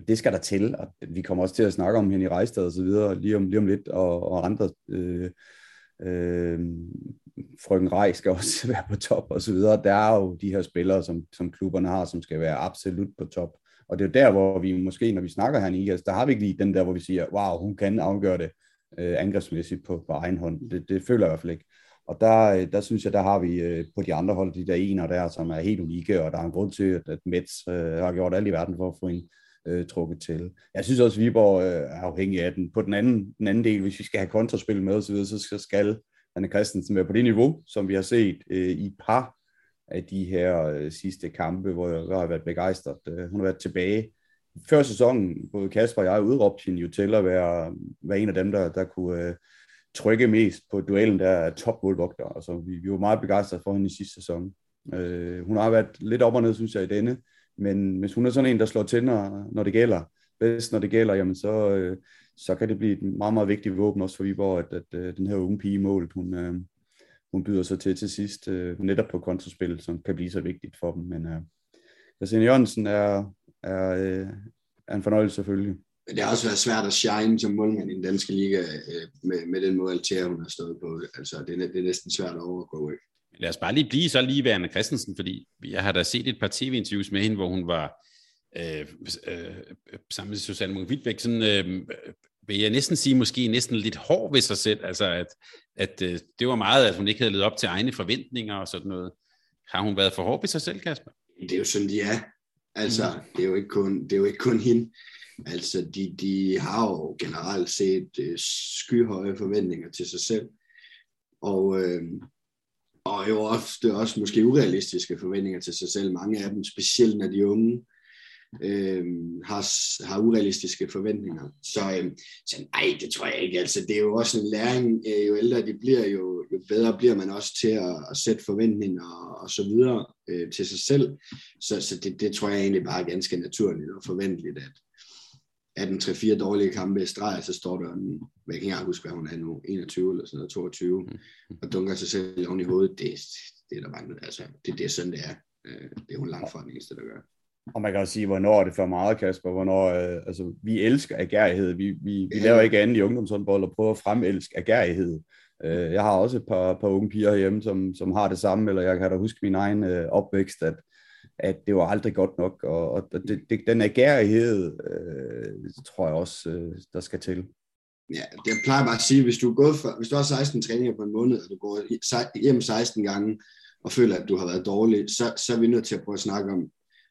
Det skal der til, og vi kommer også til at snakke om Henny Reistad osv. lige om lidt, og andre. Frøken Rej skal også være på top osv. Der er jo de her spillere, som klubberne har, som skal være absolut på top. Og det er jo der, hvor vi måske, når vi snakker Herning-Ikast, der har vi ikke lige den der, hvor vi siger, wow, hun kan afgøre det angrebsmæssigt på egen hånd. Det føler jeg i hvert fald ikke. Og der synes jeg, der har vi på de andre hold, de der ener der, som er helt unikke, og der er en grund til, at Mets har gjort alt i verden for at få en trukket til. Jeg synes også, at Viborg er afhængig af den. På den anden del, hvis vi skal have kontraspil med osv., så skal Anna Kristensen være på det niveau, som vi har set i par af de her sidste kampe, hvor jeg har været begejstret. Hun har været tilbage. Før sæsonen, både Kasper og jeg udråbte hende jo til at være en af dem, der kunne trykke mest på duellen, der er top-målvogter. Altså, vi var meget begejstrede for hende i sidste sæson. Hun har været lidt op og ned, synes jeg, i denne. Men hvis hun er sådan en, der slår til, når det gælder, bedst når det gælder, jamen så kan det blive et meget, meget vigtigt våben også for Viborg, at den her unge pige målet, hun byder sig til sidst, netop på kontraspil, som kan blive så vigtigt for dem. Men Christine Jørgensen er en fornøjelse selvfølgelig. Det har også været svært at shine som målmand i den danske liga med den måde Altea, hun har stået på. Altså, det er næsten svært at overgå. Lad os bare lige blive så lige ved Anna Kristensen, fordi jeg har da set et par tv-interviews med hende, hvor hun var sammen med Susanne Munch-Hvidtbæk sådan... vil jeg næsten sige, måske næsten lidt hård ved sig selv, altså at det var meget, at hun ikke havde levet op til egne forventninger og sådan noget. Har hun været for hård ved sig selv, Kasper? Det er jo sådan, de er. Altså, det er jo ikke kun hende. Altså, de har jo generelt set skyhøje forventninger til sig selv, og jo ofte også måske urealistiske forventninger til sig selv, mange af dem, specielt når de unge. har urealistiske forventninger. Så nej, det tror jeg ikke. Altså, det er jo også en læring. Jo ældre de bliver, jo bedre bliver man også til at sætte forventninger og så videre til sig selv. Så det tror jeg egentlig bare er ganske naturligt og forventeligt, at den 3-4 dårlige kampe i streg, så står der en, jeg kan ikke huske, hvad hun er nu, 21 eller sådan noget, 22, og dunker sig selv oven i hovedet. Det er der bare noget, altså, det er sådan, det er. Det er hun langt fra den eneste, der gør. Og man kan også sige, hvornår er det for meget, Kasper? Hvornår, altså, vi elsker agerighed. Vi laver ikke andet i ungdomshåndbold og prøver at fremelske agerighed. Jeg har også et par unge piger herhjemme, som har det samme, eller jeg kan da huske min egen opvækst, at det var aldrig godt nok. Og den agerighed, tror jeg også, der skal til. Ja, det plejer bare at sige, hvis du har 16 træninger på en måned, og du går hjem 16 gange, og føler, at du har været dårlig, så er vi nødt til at prøve at snakke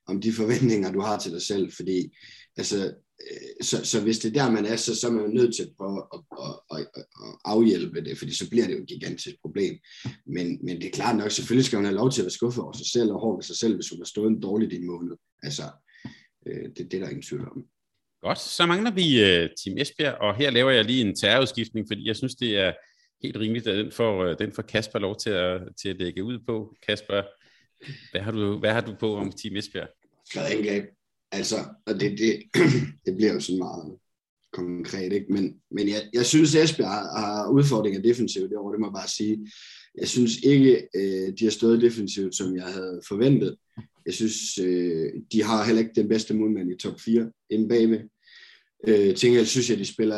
om de forventninger, du har til dig selv, fordi altså, så hvis det er der, man er, så er man nødt til at prøve at afhjælpe det, fordi så bliver det jo et gigantisk problem. Men det er klart nok, selvfølgelig skal man have lov til at være skuffet over sig selv og hård ved sig selv, hvis hun har stået en dårlig i en måned. Altså, det er der ingen tvivl om. Godt, så mangler vi Tim Esbjerg, og her laver jeg lige en terrorudskiftning, fordi jeg synes, det er helt rimeligt, at den får Kasper lov til at lægge ud på. Kasper, hvad har du på om Tim Esbjerg? Flad angreb. Altså, og det bliver jo sådan meget konkret, ikke? Men jeg synes, Esbjerg har udfordringer defensivt derovre, det må jeg bare sige. Jeg synes ikke, de har stået defensivt, som jeg havde forventet. Jeg synes, de har heller ikke den bedste målmand i top 4 inde bagved. Jeg synes, at de spiller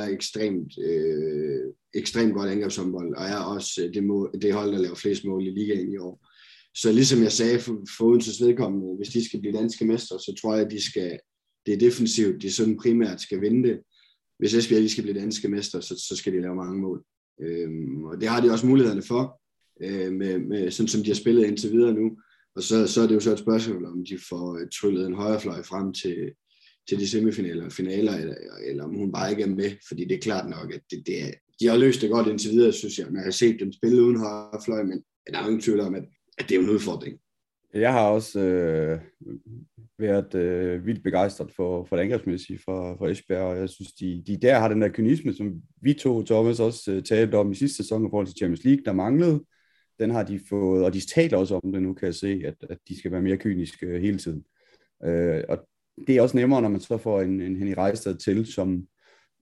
ekstremt godt angrebshåndbold, og er også det hold, der laver flest mål i ligaen i år. Så ligesom jeg sagde for Odenses vedkommende, hvis de skal blive danske mestre, så tror jeg, at det er defensivt, de sådan primært skal vinde det. Hvis Esbjerg lige skal blive danske mestre, så skal de lave mange mål. Og det har de også mulighederne for, med, sådan som de har spillet indtil videre nu. Og så er det jo så et spørgsmål, om de får tryllet en højrefløj frem til de semifinaler og finaler, eller om hun bare ikke er med, fordi det er klart nok, at de har løst det godt indtil videre, synes jeg. Man har set dem spille uden højrefløj, men der er jo ingen tvivl om, at det er en udfordring. Jeg har også været vildt begejstret for det angrebsmæssige for Esbjerg, og jeg synes, de der har den der kynisme, som vi to, Thomas, også talte om i sidste sæson i forhold til Champions League, der manglede. Den har de fået, og de taler også om det nu, kan jeg se, at de skal være mere kyniske hele tiden. Og det er også nemmere, når man så får en Henny Reistad til, som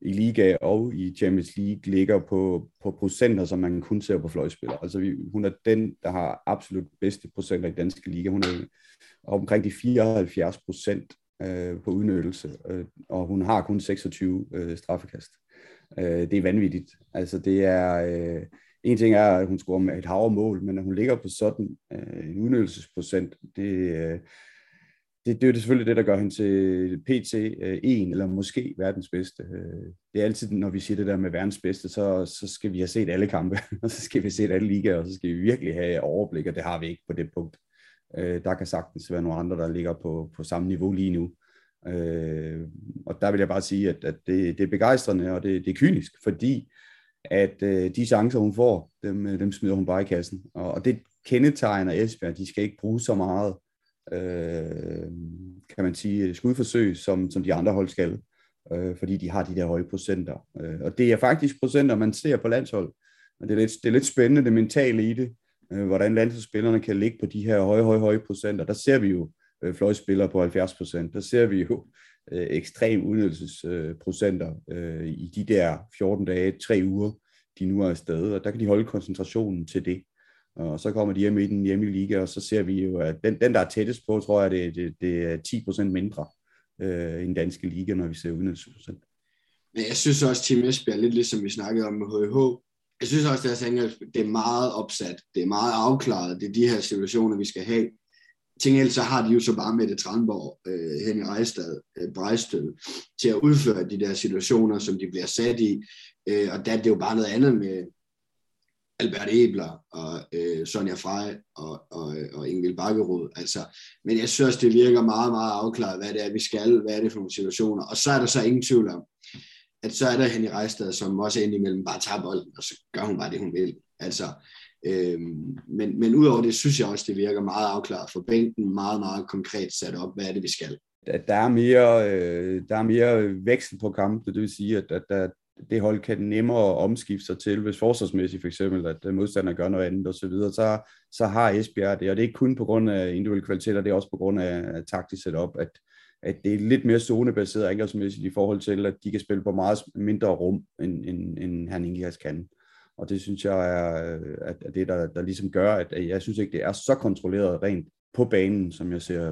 i liga og i Champions League ligger på procenter, som man kun ser på fløjspillere. Altså hun er den, der har absolut bedste procenter i danske liga. Hun er omkring de 74% på udnyttelse, og hun har kun 26 straffekast. Det er vanvittigt. Altså det er... En ting er, at hun scorer med et havremål, men at hun ligger på sådan en udnyttelsesprocent, det er jo selvfølgelig det, der gør hende til PT1, eller måske verdens bedste. Det er altid, når vi siger det der med verdens bedste, så skal vi have set alle kampe, og så skal vi have set alle ligaer, og så skal vi virkelig have overblik, og det har vi ikke på det punkt. Der kan sagtens være nogle andre, der ligger på samme niveau lige nu. Og der vil jeg bare sige, at det er begejstrende, og det er kynisk, fordi at de chancer, hun får, dem smider hun bare i kassen. Og det kendetegner Esbjerg. De skal ikke bruge så meget, kan man sige, skudforsøg, som de andre hold skal, fordi de har de der høje procenter. Og det er faktisk procenter, man ser på landshold. Og det er lidt spændende, det mentale i det, hvordan landsholdsspillerne kan ligge på de her høje procenter. Der ser vi jo fløjspillere på 70%. Der ser vi jo ekstrem udnyttelsesprocenter i de der 14 dage, 3 uger, de nu er afsted, og der kan de holde koncentrationen til det. Og så kommer de hjemme i liga, og så ser vi jo, at den der er tættest på, tror jeg, det er 10% mindre end danske liga, når vi ser udnyttelsesprocent. Men jeg synes også, Tim Esbjerg, lidt ligesom vi snakkede om med HH, jeg synes også, deres angreb, det er meget opsat, det er meget afklaret, det er de her situationer, vi skal have. Ting ellers, så har de jo så bare Mette Tranborg, Henny Reistad, Brejstød, til at udføre de der situationer, som de bliver sat i. Og der er det jo bare noget andet med Albert Ebler og Sonja Frey og Ingvild Bakkerud. Altså, men jeg synes, det virker meget, meget afklaret, hvad det er, vi skal, hvad er det for nogle situationer. Og så er der så ingen tvivl om, at så er der Henny Reistad, som også indimellem bare tager bolden, og så gør hun bare det, hun vil. Altså, Men udover det, synes jeg også, det virker meget afklaret for bænken, meget, meget konkret sat op, hvad er det, vi skal. Der er mere vækst på kampen, det vil sige, at det hold kan nemmere omskifte sig til, hvis forsvarsmæssigt for eksempel, at modstander gør noget andet osv., så har Esbjerg det, og det er ikke kun på grund af individuelle kvaliteter, det er også på grund af taktisk setup, at det er lidt mere zonebaseret angrebsmæssigt i forhold til, at de kan spille på meget mindre rum, end Herning-Ikast kan. Og det synes jeg er at det, der ligesom gør, at jeg synes ikke, det er så kontrolleret rent på banen, som jeg ser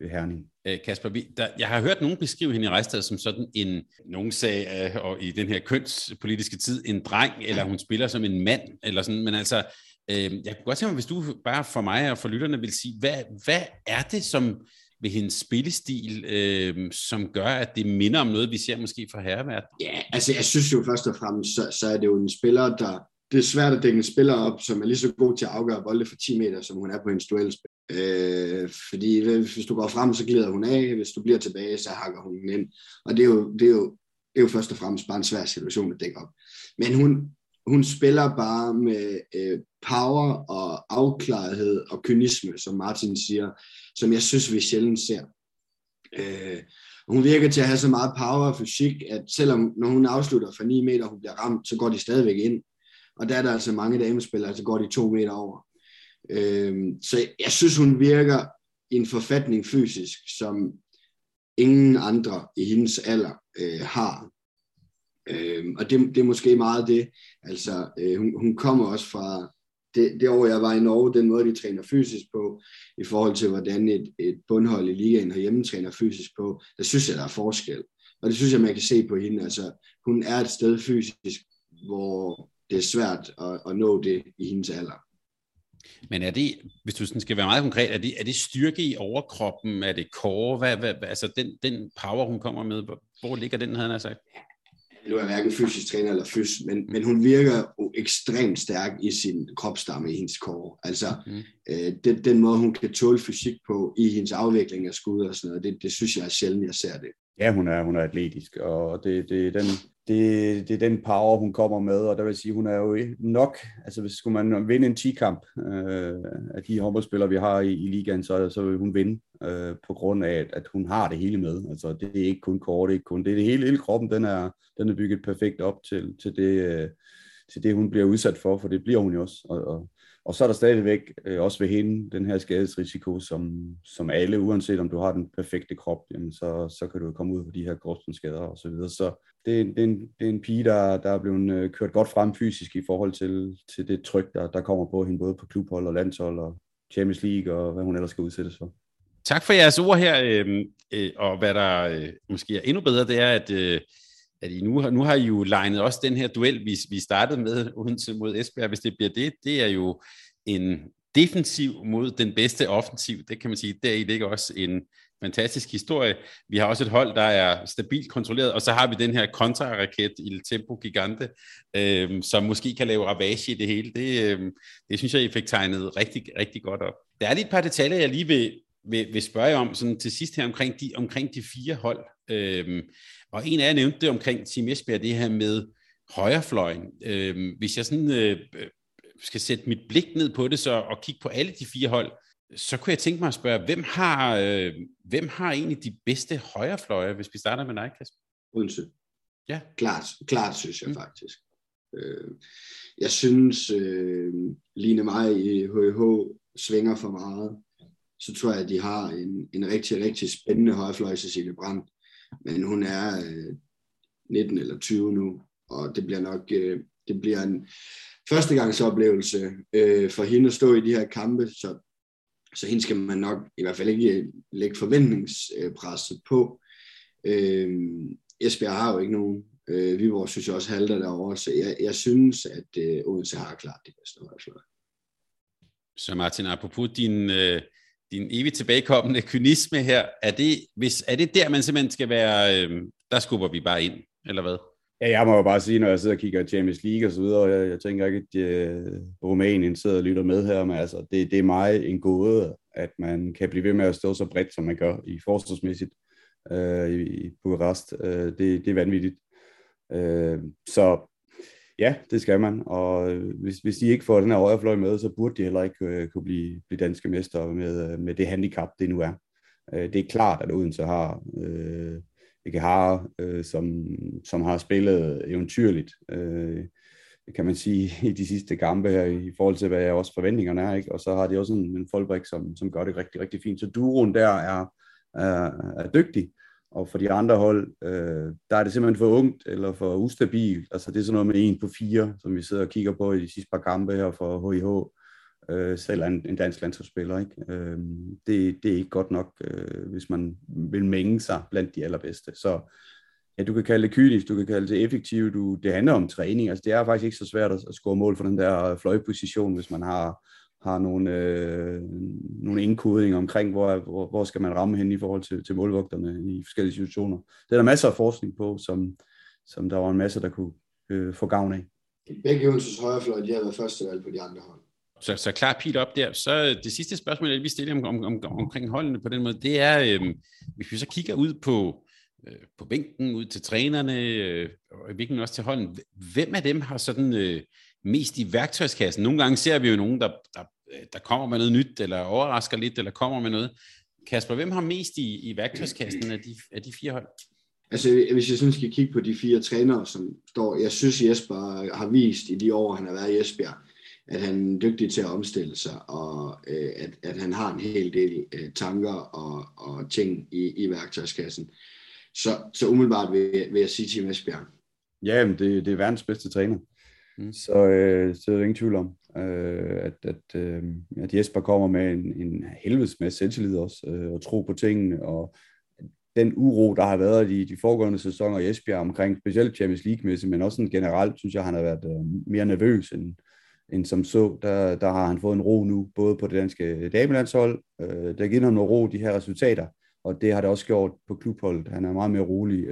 ved Herning. Kasper, jeg har hørt nogen beskrive Henny Reistad som sådan en, nogen sagde, og i den her kønspolitiske tid, en dreng, eller hun spiller som en mand, eller sådan, men altså, jeg kunne godt tænke mig, hvis du bare for mig og for lytterne vil sige, hvad er det, som ved hendes spillestil, som gør, at det minder om noget, vi ser måske fra herreverdenen? Ja, altså jeg synes jo først og fremmest, så er det jo en spiller, der... Det er svært at dække en spiller op, som er lige så god til at afgøre bolde for 10 meter, som hun er på hendes duelspil. Fordi hvis du går frem, så glider hun af. Hvis du bliver tilbage, så hakker hun den ind. Og det er jo først og fremmest bare en svær situation at dække op. Men hun spiller bare med power og afklarethed og kynisme, som Martin siger, som jeg synes, vi sjældent ser. Hun virker til at have så meget power og fysik, at selvom når hun afslutter for 9 meter, hun bliver ramt, så går de stadigvæk ind. Og der er der altså mange damespillere, så går de 2 meter over. Så jeg synes, hun virker i en forfatning fysisk, som ingen andre i hendes alder har. Og det er måske meget det. Altså, hun kommer også fra det år, jeg var i Norge, den måde, de træner fysisk på, i forhold til, hvordan et bundhold i ligaen herhjemme træner fysisk på. Der synes jeg, der er forskel. Og det synes jeg, man kan se på hende. Altså, hun er et sted fysisk, hvor... Det er svært at nå det i hendes alder. Men er det, hvis du sådan skal være meget konkret, er det styrke i overkroppen? Er det core? Altså den power, hun kommer med, hvor ligger den, havde han sagt? Nu er jeg hverken fysisk træner eller fys, men hun virker jo ekstremt stærk i sin kropstamme, i hendes core. Altså den måde, hun kan tåle fysik på i hendes afvikling af skud og sådan noget, det synes jeg er sjældent, jeg ser det. Ja, hun er atletisk, og det er den power, hun kommer med, og der vil sige, hun er jo nok, altså hvis skulle man vinde en 10-kamp af de håndboldspillere, vi har i ligaen, så vil hun vinde på grund af, at hun har det hele med. Altså det er ikke kun kort, det er det hele kroppen, den er bygget perfekt op til det, hun bliver udsat for det bliver hun jo også. Og så er der stadigvæk også ved hende den her skadesrisiko, som alle, uanset om du har den perfekte krop, jamen så kan du komme ud på de her kropsskader og så videre. Så det er en pige, der er blevet kørt godt frem fysisk i forhold til det tryk, der kommer på hende, både på klubhold og landshold og Champions League og hvad hun ellers skal udsættes for. Tak for jeres ord her, og hvad der måske er endnu bedre, det er, at nu har I jo legnet også den her duel, vi startede med, Odense mod Esbjerg, hvis det bliver det er jo en defensiv mod den bedste offensiv, det kan man sige, deri ligger også en fantastisk historie. Vi har også et hold, der er stabilt kontrolleret, og så har vi den her kontraraket Il Tempo Gigante, som måske kan lave ravage i det hele. Det synes jeg, I fik tegnet rigtig, rigtig godt op. Der er lige et par detaljer, jeg lige vil spørge jer om sådan til sidst her omkring de fire hold. Og en af jer nævnte det omkring Tim Esbjerg, det her med højrefløjen. Hvis jeg sådan skal sætte mit blik ned på det og kigge på alle de fire hold, så kunne jeg tænke mig at spørge, hvem har egentlig de bedste højrefløje, hvis vi starter med dig, Kasper? Odense. Ja. Klart synes jeg faktisk. Jeg synes, Line mig i HH svinger for meget. Så tror jeg, at de har en rigtig, rigtig spændende højrefløj, Cecilie Brandt. Men hun er 19 eller 20 nu, og det bliver nok en førstegangsoplevelse for hende at stå i de her kampe. Så hende skal man nok i hvert fald ikke lægge forventningspresset på. Esbjerg har jo ikke nogen. Viborg synes jeg også halter derovre, så jeg synes, at Odense har klart det bedste højrefløj. Så Martin, apropos din evigt tilbagekommende kynisme her, er det der, man simpelthen skal være, der skubber vi bare ind, eller hvad? Ja, jeg må jo bare sige, når jeg sidder og kigger i Champions League og så videre, jeg tænker ikke, at Rumænien sidder og lytter med her, men altså, det er meget en gåde, at man kan blive ved med at stå så bredt, som man gør i forsvarsmæssigt i Bukarest. Det er vanvittigt. Så Ja, det skal man, og hvis de ikke får den her højrefløj med, så burde de heller ikke kunne blive danske mestre med det handicap, det nu er. Det er klart, at Odense har ikke har, som har spillet eventyrligt, kan man sige, i de sidste kampe her, i forhold til, hvad også forventningerne er, ikke? Og så har de også en Folbæk, som gør det rigtig, rigtig fint. Så duoen der er dygtig, og for de andre hold, der er det simpelthen for ungt eller for ustabilt. Altså det er sådan noget med 1/4, som vi sidder og kigger på i de sidste par kampe her for HIH, selv en dansk landsholdsspiller, ikke? Det er ikke godt nok, hvis man vil mænge sig blandt de allerbedste. Så ja, du kan kalde det kynisk, du kan kalde det effektivt, det handler om træning. Altså det er faktisk ikke så svært at score mål for den der fløjposition, hvis man har nogle indkodinger omkring, hvor skal man ramme hen i forhold til målvogterne i forskellige situationer. Det er der masser af forskning på, som der var en masse, der kunne få gavn af. Begge Odenses højrefløj, de har været førstevalg på de andre hold. Så klar pil op der. Så det sidste spørgsmål, jeg vil stille omkring holdene på den måde, det er, hvis vi så kigger ud på bænken, ud til trænerne, og i bænken også til holden, hvem af dem har sådan mest i værktøjskassen? Nogle gange ser vi jo nogen, der kommer med noget nyt, eller overrasker lidt, eller kommer med noget. Kasper, hvem har mest i værktøjskassen af de fire hold? Altså, hvis jeg sådan skal kigge på de fire trænere, som står, jeg synes Jesper har vist i de år, han har været i Esbjerg, at han er dygtig til at omstille sig, og at han har en hel del tanker og ting i værktøjskassen. Så umiddelbart vil jeg sige Tim Esbjerg. Ja, men det er verdens bedste træner. Mm. Så er der ingen tvivl om, at Jesper kommer med en helvedes masse selvtillid også, og tro på tingene, og den uro, der har været i de foregående sæsoner i Esbjerg omkring specielt Champions League-mæssigt, men også generelt, synes jeg, han har været mere nervøs end som så. Der har han fået en ro nu, både på det danske damelandshold, der har givet ham noget ro, de her resultater, og det har det også gjort på klubholdet. Han er meget mere rolig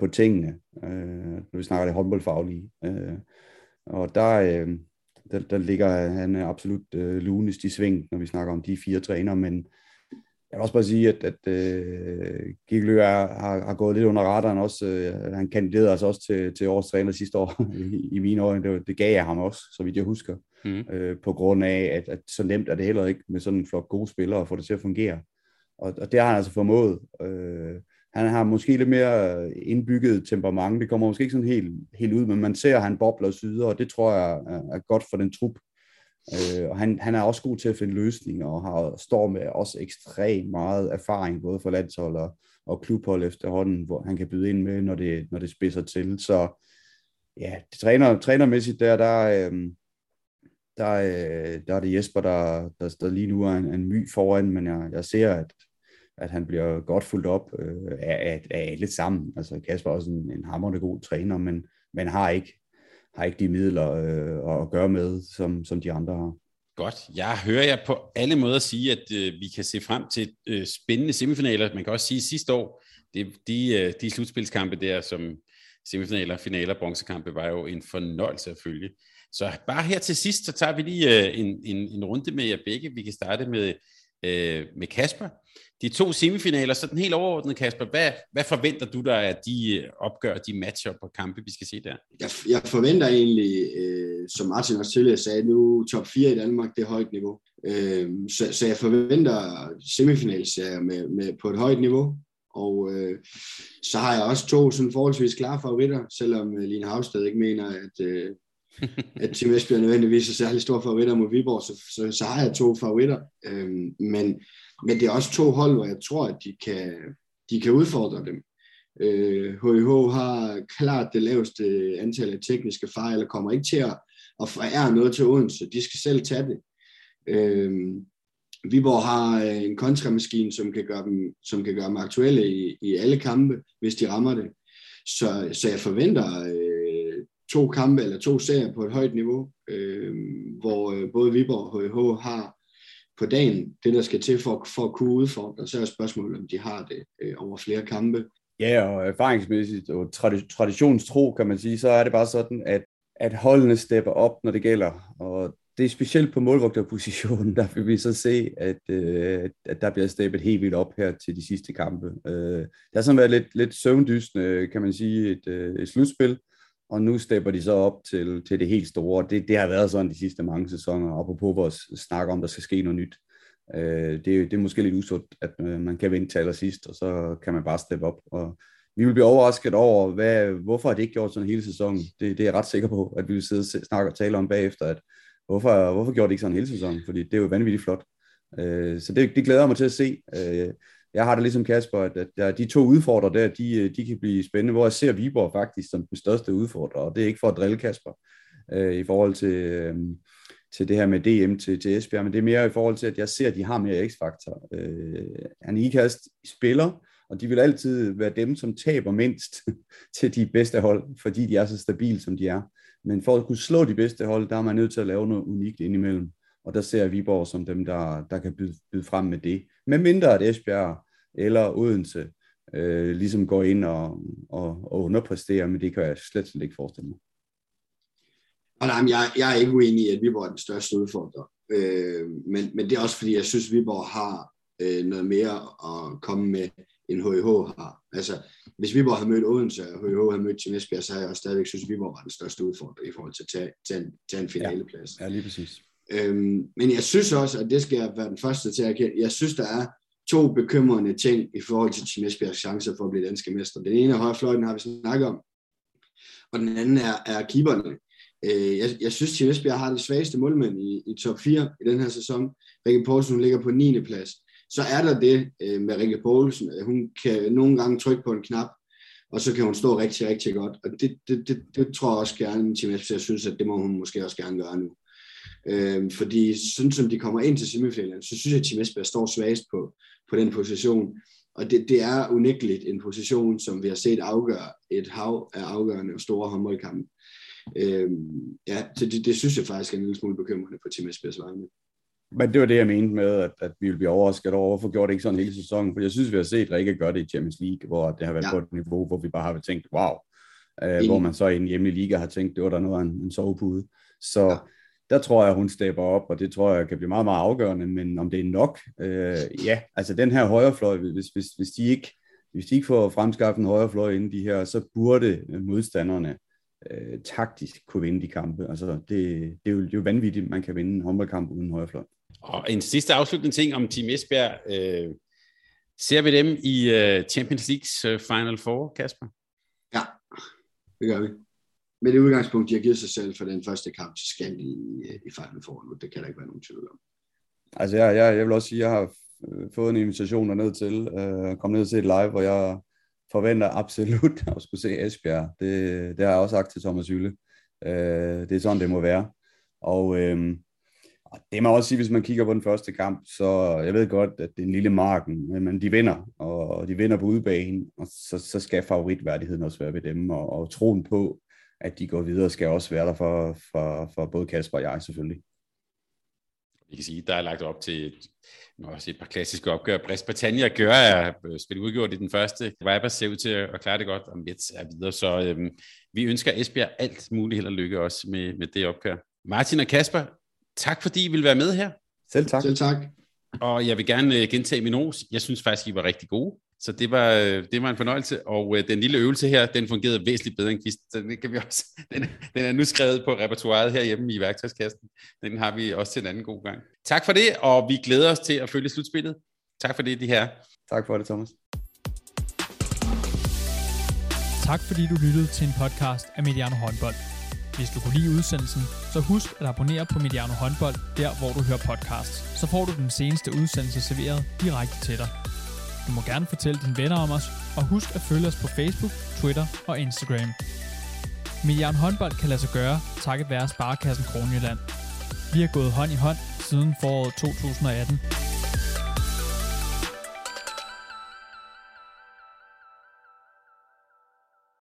på tingene, når vi snakker det håndboldfaglige. Og der ligger han absolut lunest i sving, når vi snakker om de fire trænere, men jeg vil også bare sige, at Giglø har gået lidt under radaren også. Han kandiderede altså også til årets træner sidste år, i mine øjne. Det gav jeg ham også, så vidt jeg husker. Mm. På grund af, at så nemt er det heller ikke med sådan en flok gode spillere at få det til at fungere. Og det har han altså formået. Han har måske lidt mere indbygget temperament. Det kommer måske ikke sådan helt ud, men man ser, at han bobler og syder, og det tror jeg er godt for den trup. Og han er også god til at finde løsninger, og står med også ekstremt meget erfaring, både for landshold og klubhold efterhånden, hvor han kan byde ind med, når det spidser til. Så ja, trænermæssigt der er det Jesper, der lige nu er en my foran, men jeg ser, at han bliver godt fulgt op af alle sammen. Altså Kasper er også en hamrende god træner, men har ikke de midler at gøre med, som de andre har. Godt. Jeg hører jer på alle måder sige, at vi kan se frem til spændende semifinaler. Man kan også sige, at sidste år, de slutspilskampe der, som semifinaler, finaler, bronzekampe, var jo en fornøjelse at følge. Så bare her til sidst, så tager vi lige en runde med jer begge. Vi kan starte med Kasper. De to semifinaler, så den helt overordnet, Kasper, hvad forventer du dig af de opgør, de matcher på kampe, vi skal se der? Jeg forventer egentlig, som Martin også tidligere sagde, nu top 4 i Danmark, det er højt niveau. Så jeg forventer semifinalserier på et højt niveau, og så har jeg også to sådan forholdsvis klare favoritter, selvom Line Havstad ikke mener, at Tim Esbjerg nødvendigvis er særlig store favoritter mod Viborg, så har jeg to favoritter, men det er også to hold, hvor jeg tror, at de kan udfordre dem. HIH har klart det laveste antal af tekniske fejl, og kommer ikke til at forære noget til Odense. De skal selv tage det. Viborg har en kontramaskine, som kan gøre dem aktuelle i alle kampe, hvis de rammer det. Så jeg forventer to kampe eller to serier på et højt niveau, hvor både Viborg og HIH har på dagen det, der skal til for at kunne udfordre, og så er spørgsmålet, om de har det over flere kampe. Ja, og erfaringsmæssigt og traditionstro, kan man sige, så er det bare sådan, at holdene stepper op, når det gælder, og det er specielt på målvogterpositionen, der vil vi så se, at der bliver steppet helt vildt op her til de sidste kampe. Der har sådan været lidt søvndysende, kan man sige, et slutspil, og nu stepper de så op til det helt store. Det har været sådan de sidste mange sæsoner, og apropos vores snak om, der skal ske noget nyt. Det er måske lidt usundt, at man kan vente til allersidst, og så kan man bare steppe op. Og vi vil blive overrasket over, hvorfor har det ikke gjort sådan hele sæsonen. Det er jeg ret sikker på, at vi vil sidde og snakke og tale om bagefter, at hvorfor gjorde det ikke sådan hele sæsonen, fordi det er jo vanvittigt flot. Så det glæder jeg mig til at se. Jeg har det ligesom Kasper, at de to udfordrere der, de kan blive spændende, hvor jeg ser Viborg faktisk som den største udfordrer, og det er ikke for at drille Kasper i forhold til det her med DM til Esbjerg, men det er mere i forhold til, at jeg ser, at de har mere X-faktor. Herning-Ikast spiller, og de vil altid være dem, som taber mindst til de bedste hold, fordi de er så stabile, som de er. Men for at kunne slå de bedste hold, der er man nødt til at lave noget unikt indimellem. Og der ser Viborg som dem, der kan byde frem med det. Med mindre at Esbjerg eller Odense ligesom går ind og underpresterer, men det kan jeg slet ikke forestille mig. Og nej, jeg er ikke uenig i, at Viborg er den største udfordrer. Men det er også fordi, jeg synes, Viborg har noget mere at komme med, end HIH har. Altså, hvis Viborg havde mødt Odense, og HIH havde mødt Tim Esbjerg, så har jeg også stadigvæk synes, at Viborg var den største udfordrer i forhold til at tage en finaleplads. Ja, lige præcis. Men jeg synes også, og det skal jeg være den første til at erkende, jeg synes, der er to bekymrende ting i forhold til Tim Esbjergs chancer for at blive danske mester. Den ene er højrefløjten, har vi snakket om, og den anden er keeperne. Jeg synes, Tim Esbjerg har det svageste målmænd i top 4 i den her sæson. Rikke Poulsen ligger på 9. plads. Så er der det med Rikke Poulsen, at hun kan nogle gange trykke på en knap, og så kan hun stå rigtig, rigtig godt. Og det tror jeg også gerne, Tim Esbjerg synes, at det må hun måske også gerne gøre nu. Fordi sådan som de kommer ind til semifinalen, så synes jeg, at Tim Esbjerg står svagest på den position. Og det er unægteligt en position, som vi har set afgøre et hav af afgørende og store håndboldkampe. Det synes jeg faktisk er en lille smule bekymrende på Tim Esbjergs vegne. Men det var det, jeg mente med, at vi ville blive overrasket over, hvorfor gjorde det ikke sådan hele sæsonen. For jeg synes, vi har set Rikke gøre det i Champions League, hvor det har været på et niveau, hvor vi bare har tænkt, wow. Hvor man så i en hjemlig liga har tænkt, det var der noget af en sovepude. Så der tror jeg, hun stepper op, og det tror jeg kan blive meget, meget afgørende. Men om det er nok, altså den her højrefløj, hvis de ikke får fremskaffet en højrefløj inden de her, så burde modstanderne taktisk kunne vinde de kampe. Altså, det er jo vanvittigt, man kan vinde en håndboldkamp uden højrefløj. Og en sidste afsluttende ting om Tim Esbjerg. Ser vi dem i Champions Leagues Final Four, Kasper? Ja, det gør vi. Med det udgangspunkt, de har givet sig selv for den første kamp, så skal de i Final Four nu. Det kan der ikke være nogen tvivl om. Altså, jeg vil også sige, at jeg har fået en invitation derned til at komme ned og se et live, hvor jeg forventer absolut at skulle se Esbjerg. Det har jeg også sagt til Thomas Hylde. Det er sådan, det må være. Og det må også sige, hvis man kigger på den første kamp, så jeg ved godt, at det er en lille marken, men de vinder, og de vinder på udebane, og så skal favoritværdigheden også være ved dem, og troen på, at de går videre, skal også være der for både Kasper og jeg selvfølgelig. Vi kan sige, der er lagt op til et par klassiske opgør. Brest-Britannia gør er spillet udgjort i den første. Vipers ser ud til at klare det godt, og Mets er videre. Så vi ønsker Esbjerg alt muligt held og lykke også med det opgør. Martin og Kasper, tak fordi I ville være med her. Selv tak. Selv tak. Og jeg vil gerne gentage min ros. Jeg synes faktisk, I var rigtig gode. Så det var en fornøjelse, og den lille øvelse her, den fungerede væsentligt bedre end quiz. Så det kan vi også. Den er nu skrevet på repertoireet herhjemme i værktøjskassen. Den har vi også til en anden god gang. Tak for det, og vi glæder os til at følge slutspillet. Tak for det, de her. Tak for det, Thomas. Tak fordi du lyttede til en podcast af Mediano Håndbold. Hvis du kunne lide udsendelsen, så husk at abonnere på Mediano Håndbold, der hvor du hører podcasts. Så får du den seneste udsendelse serveret direkte til dig. Du må gerne fortælle dine venner om os, og husk at følge os på Facebook, Twitter og Instagram. Mediano Håndbold kan lade sig gøre, takket være Sparkassen Kronjylland. Vi har gået hånd i hånd siden foråret 2018.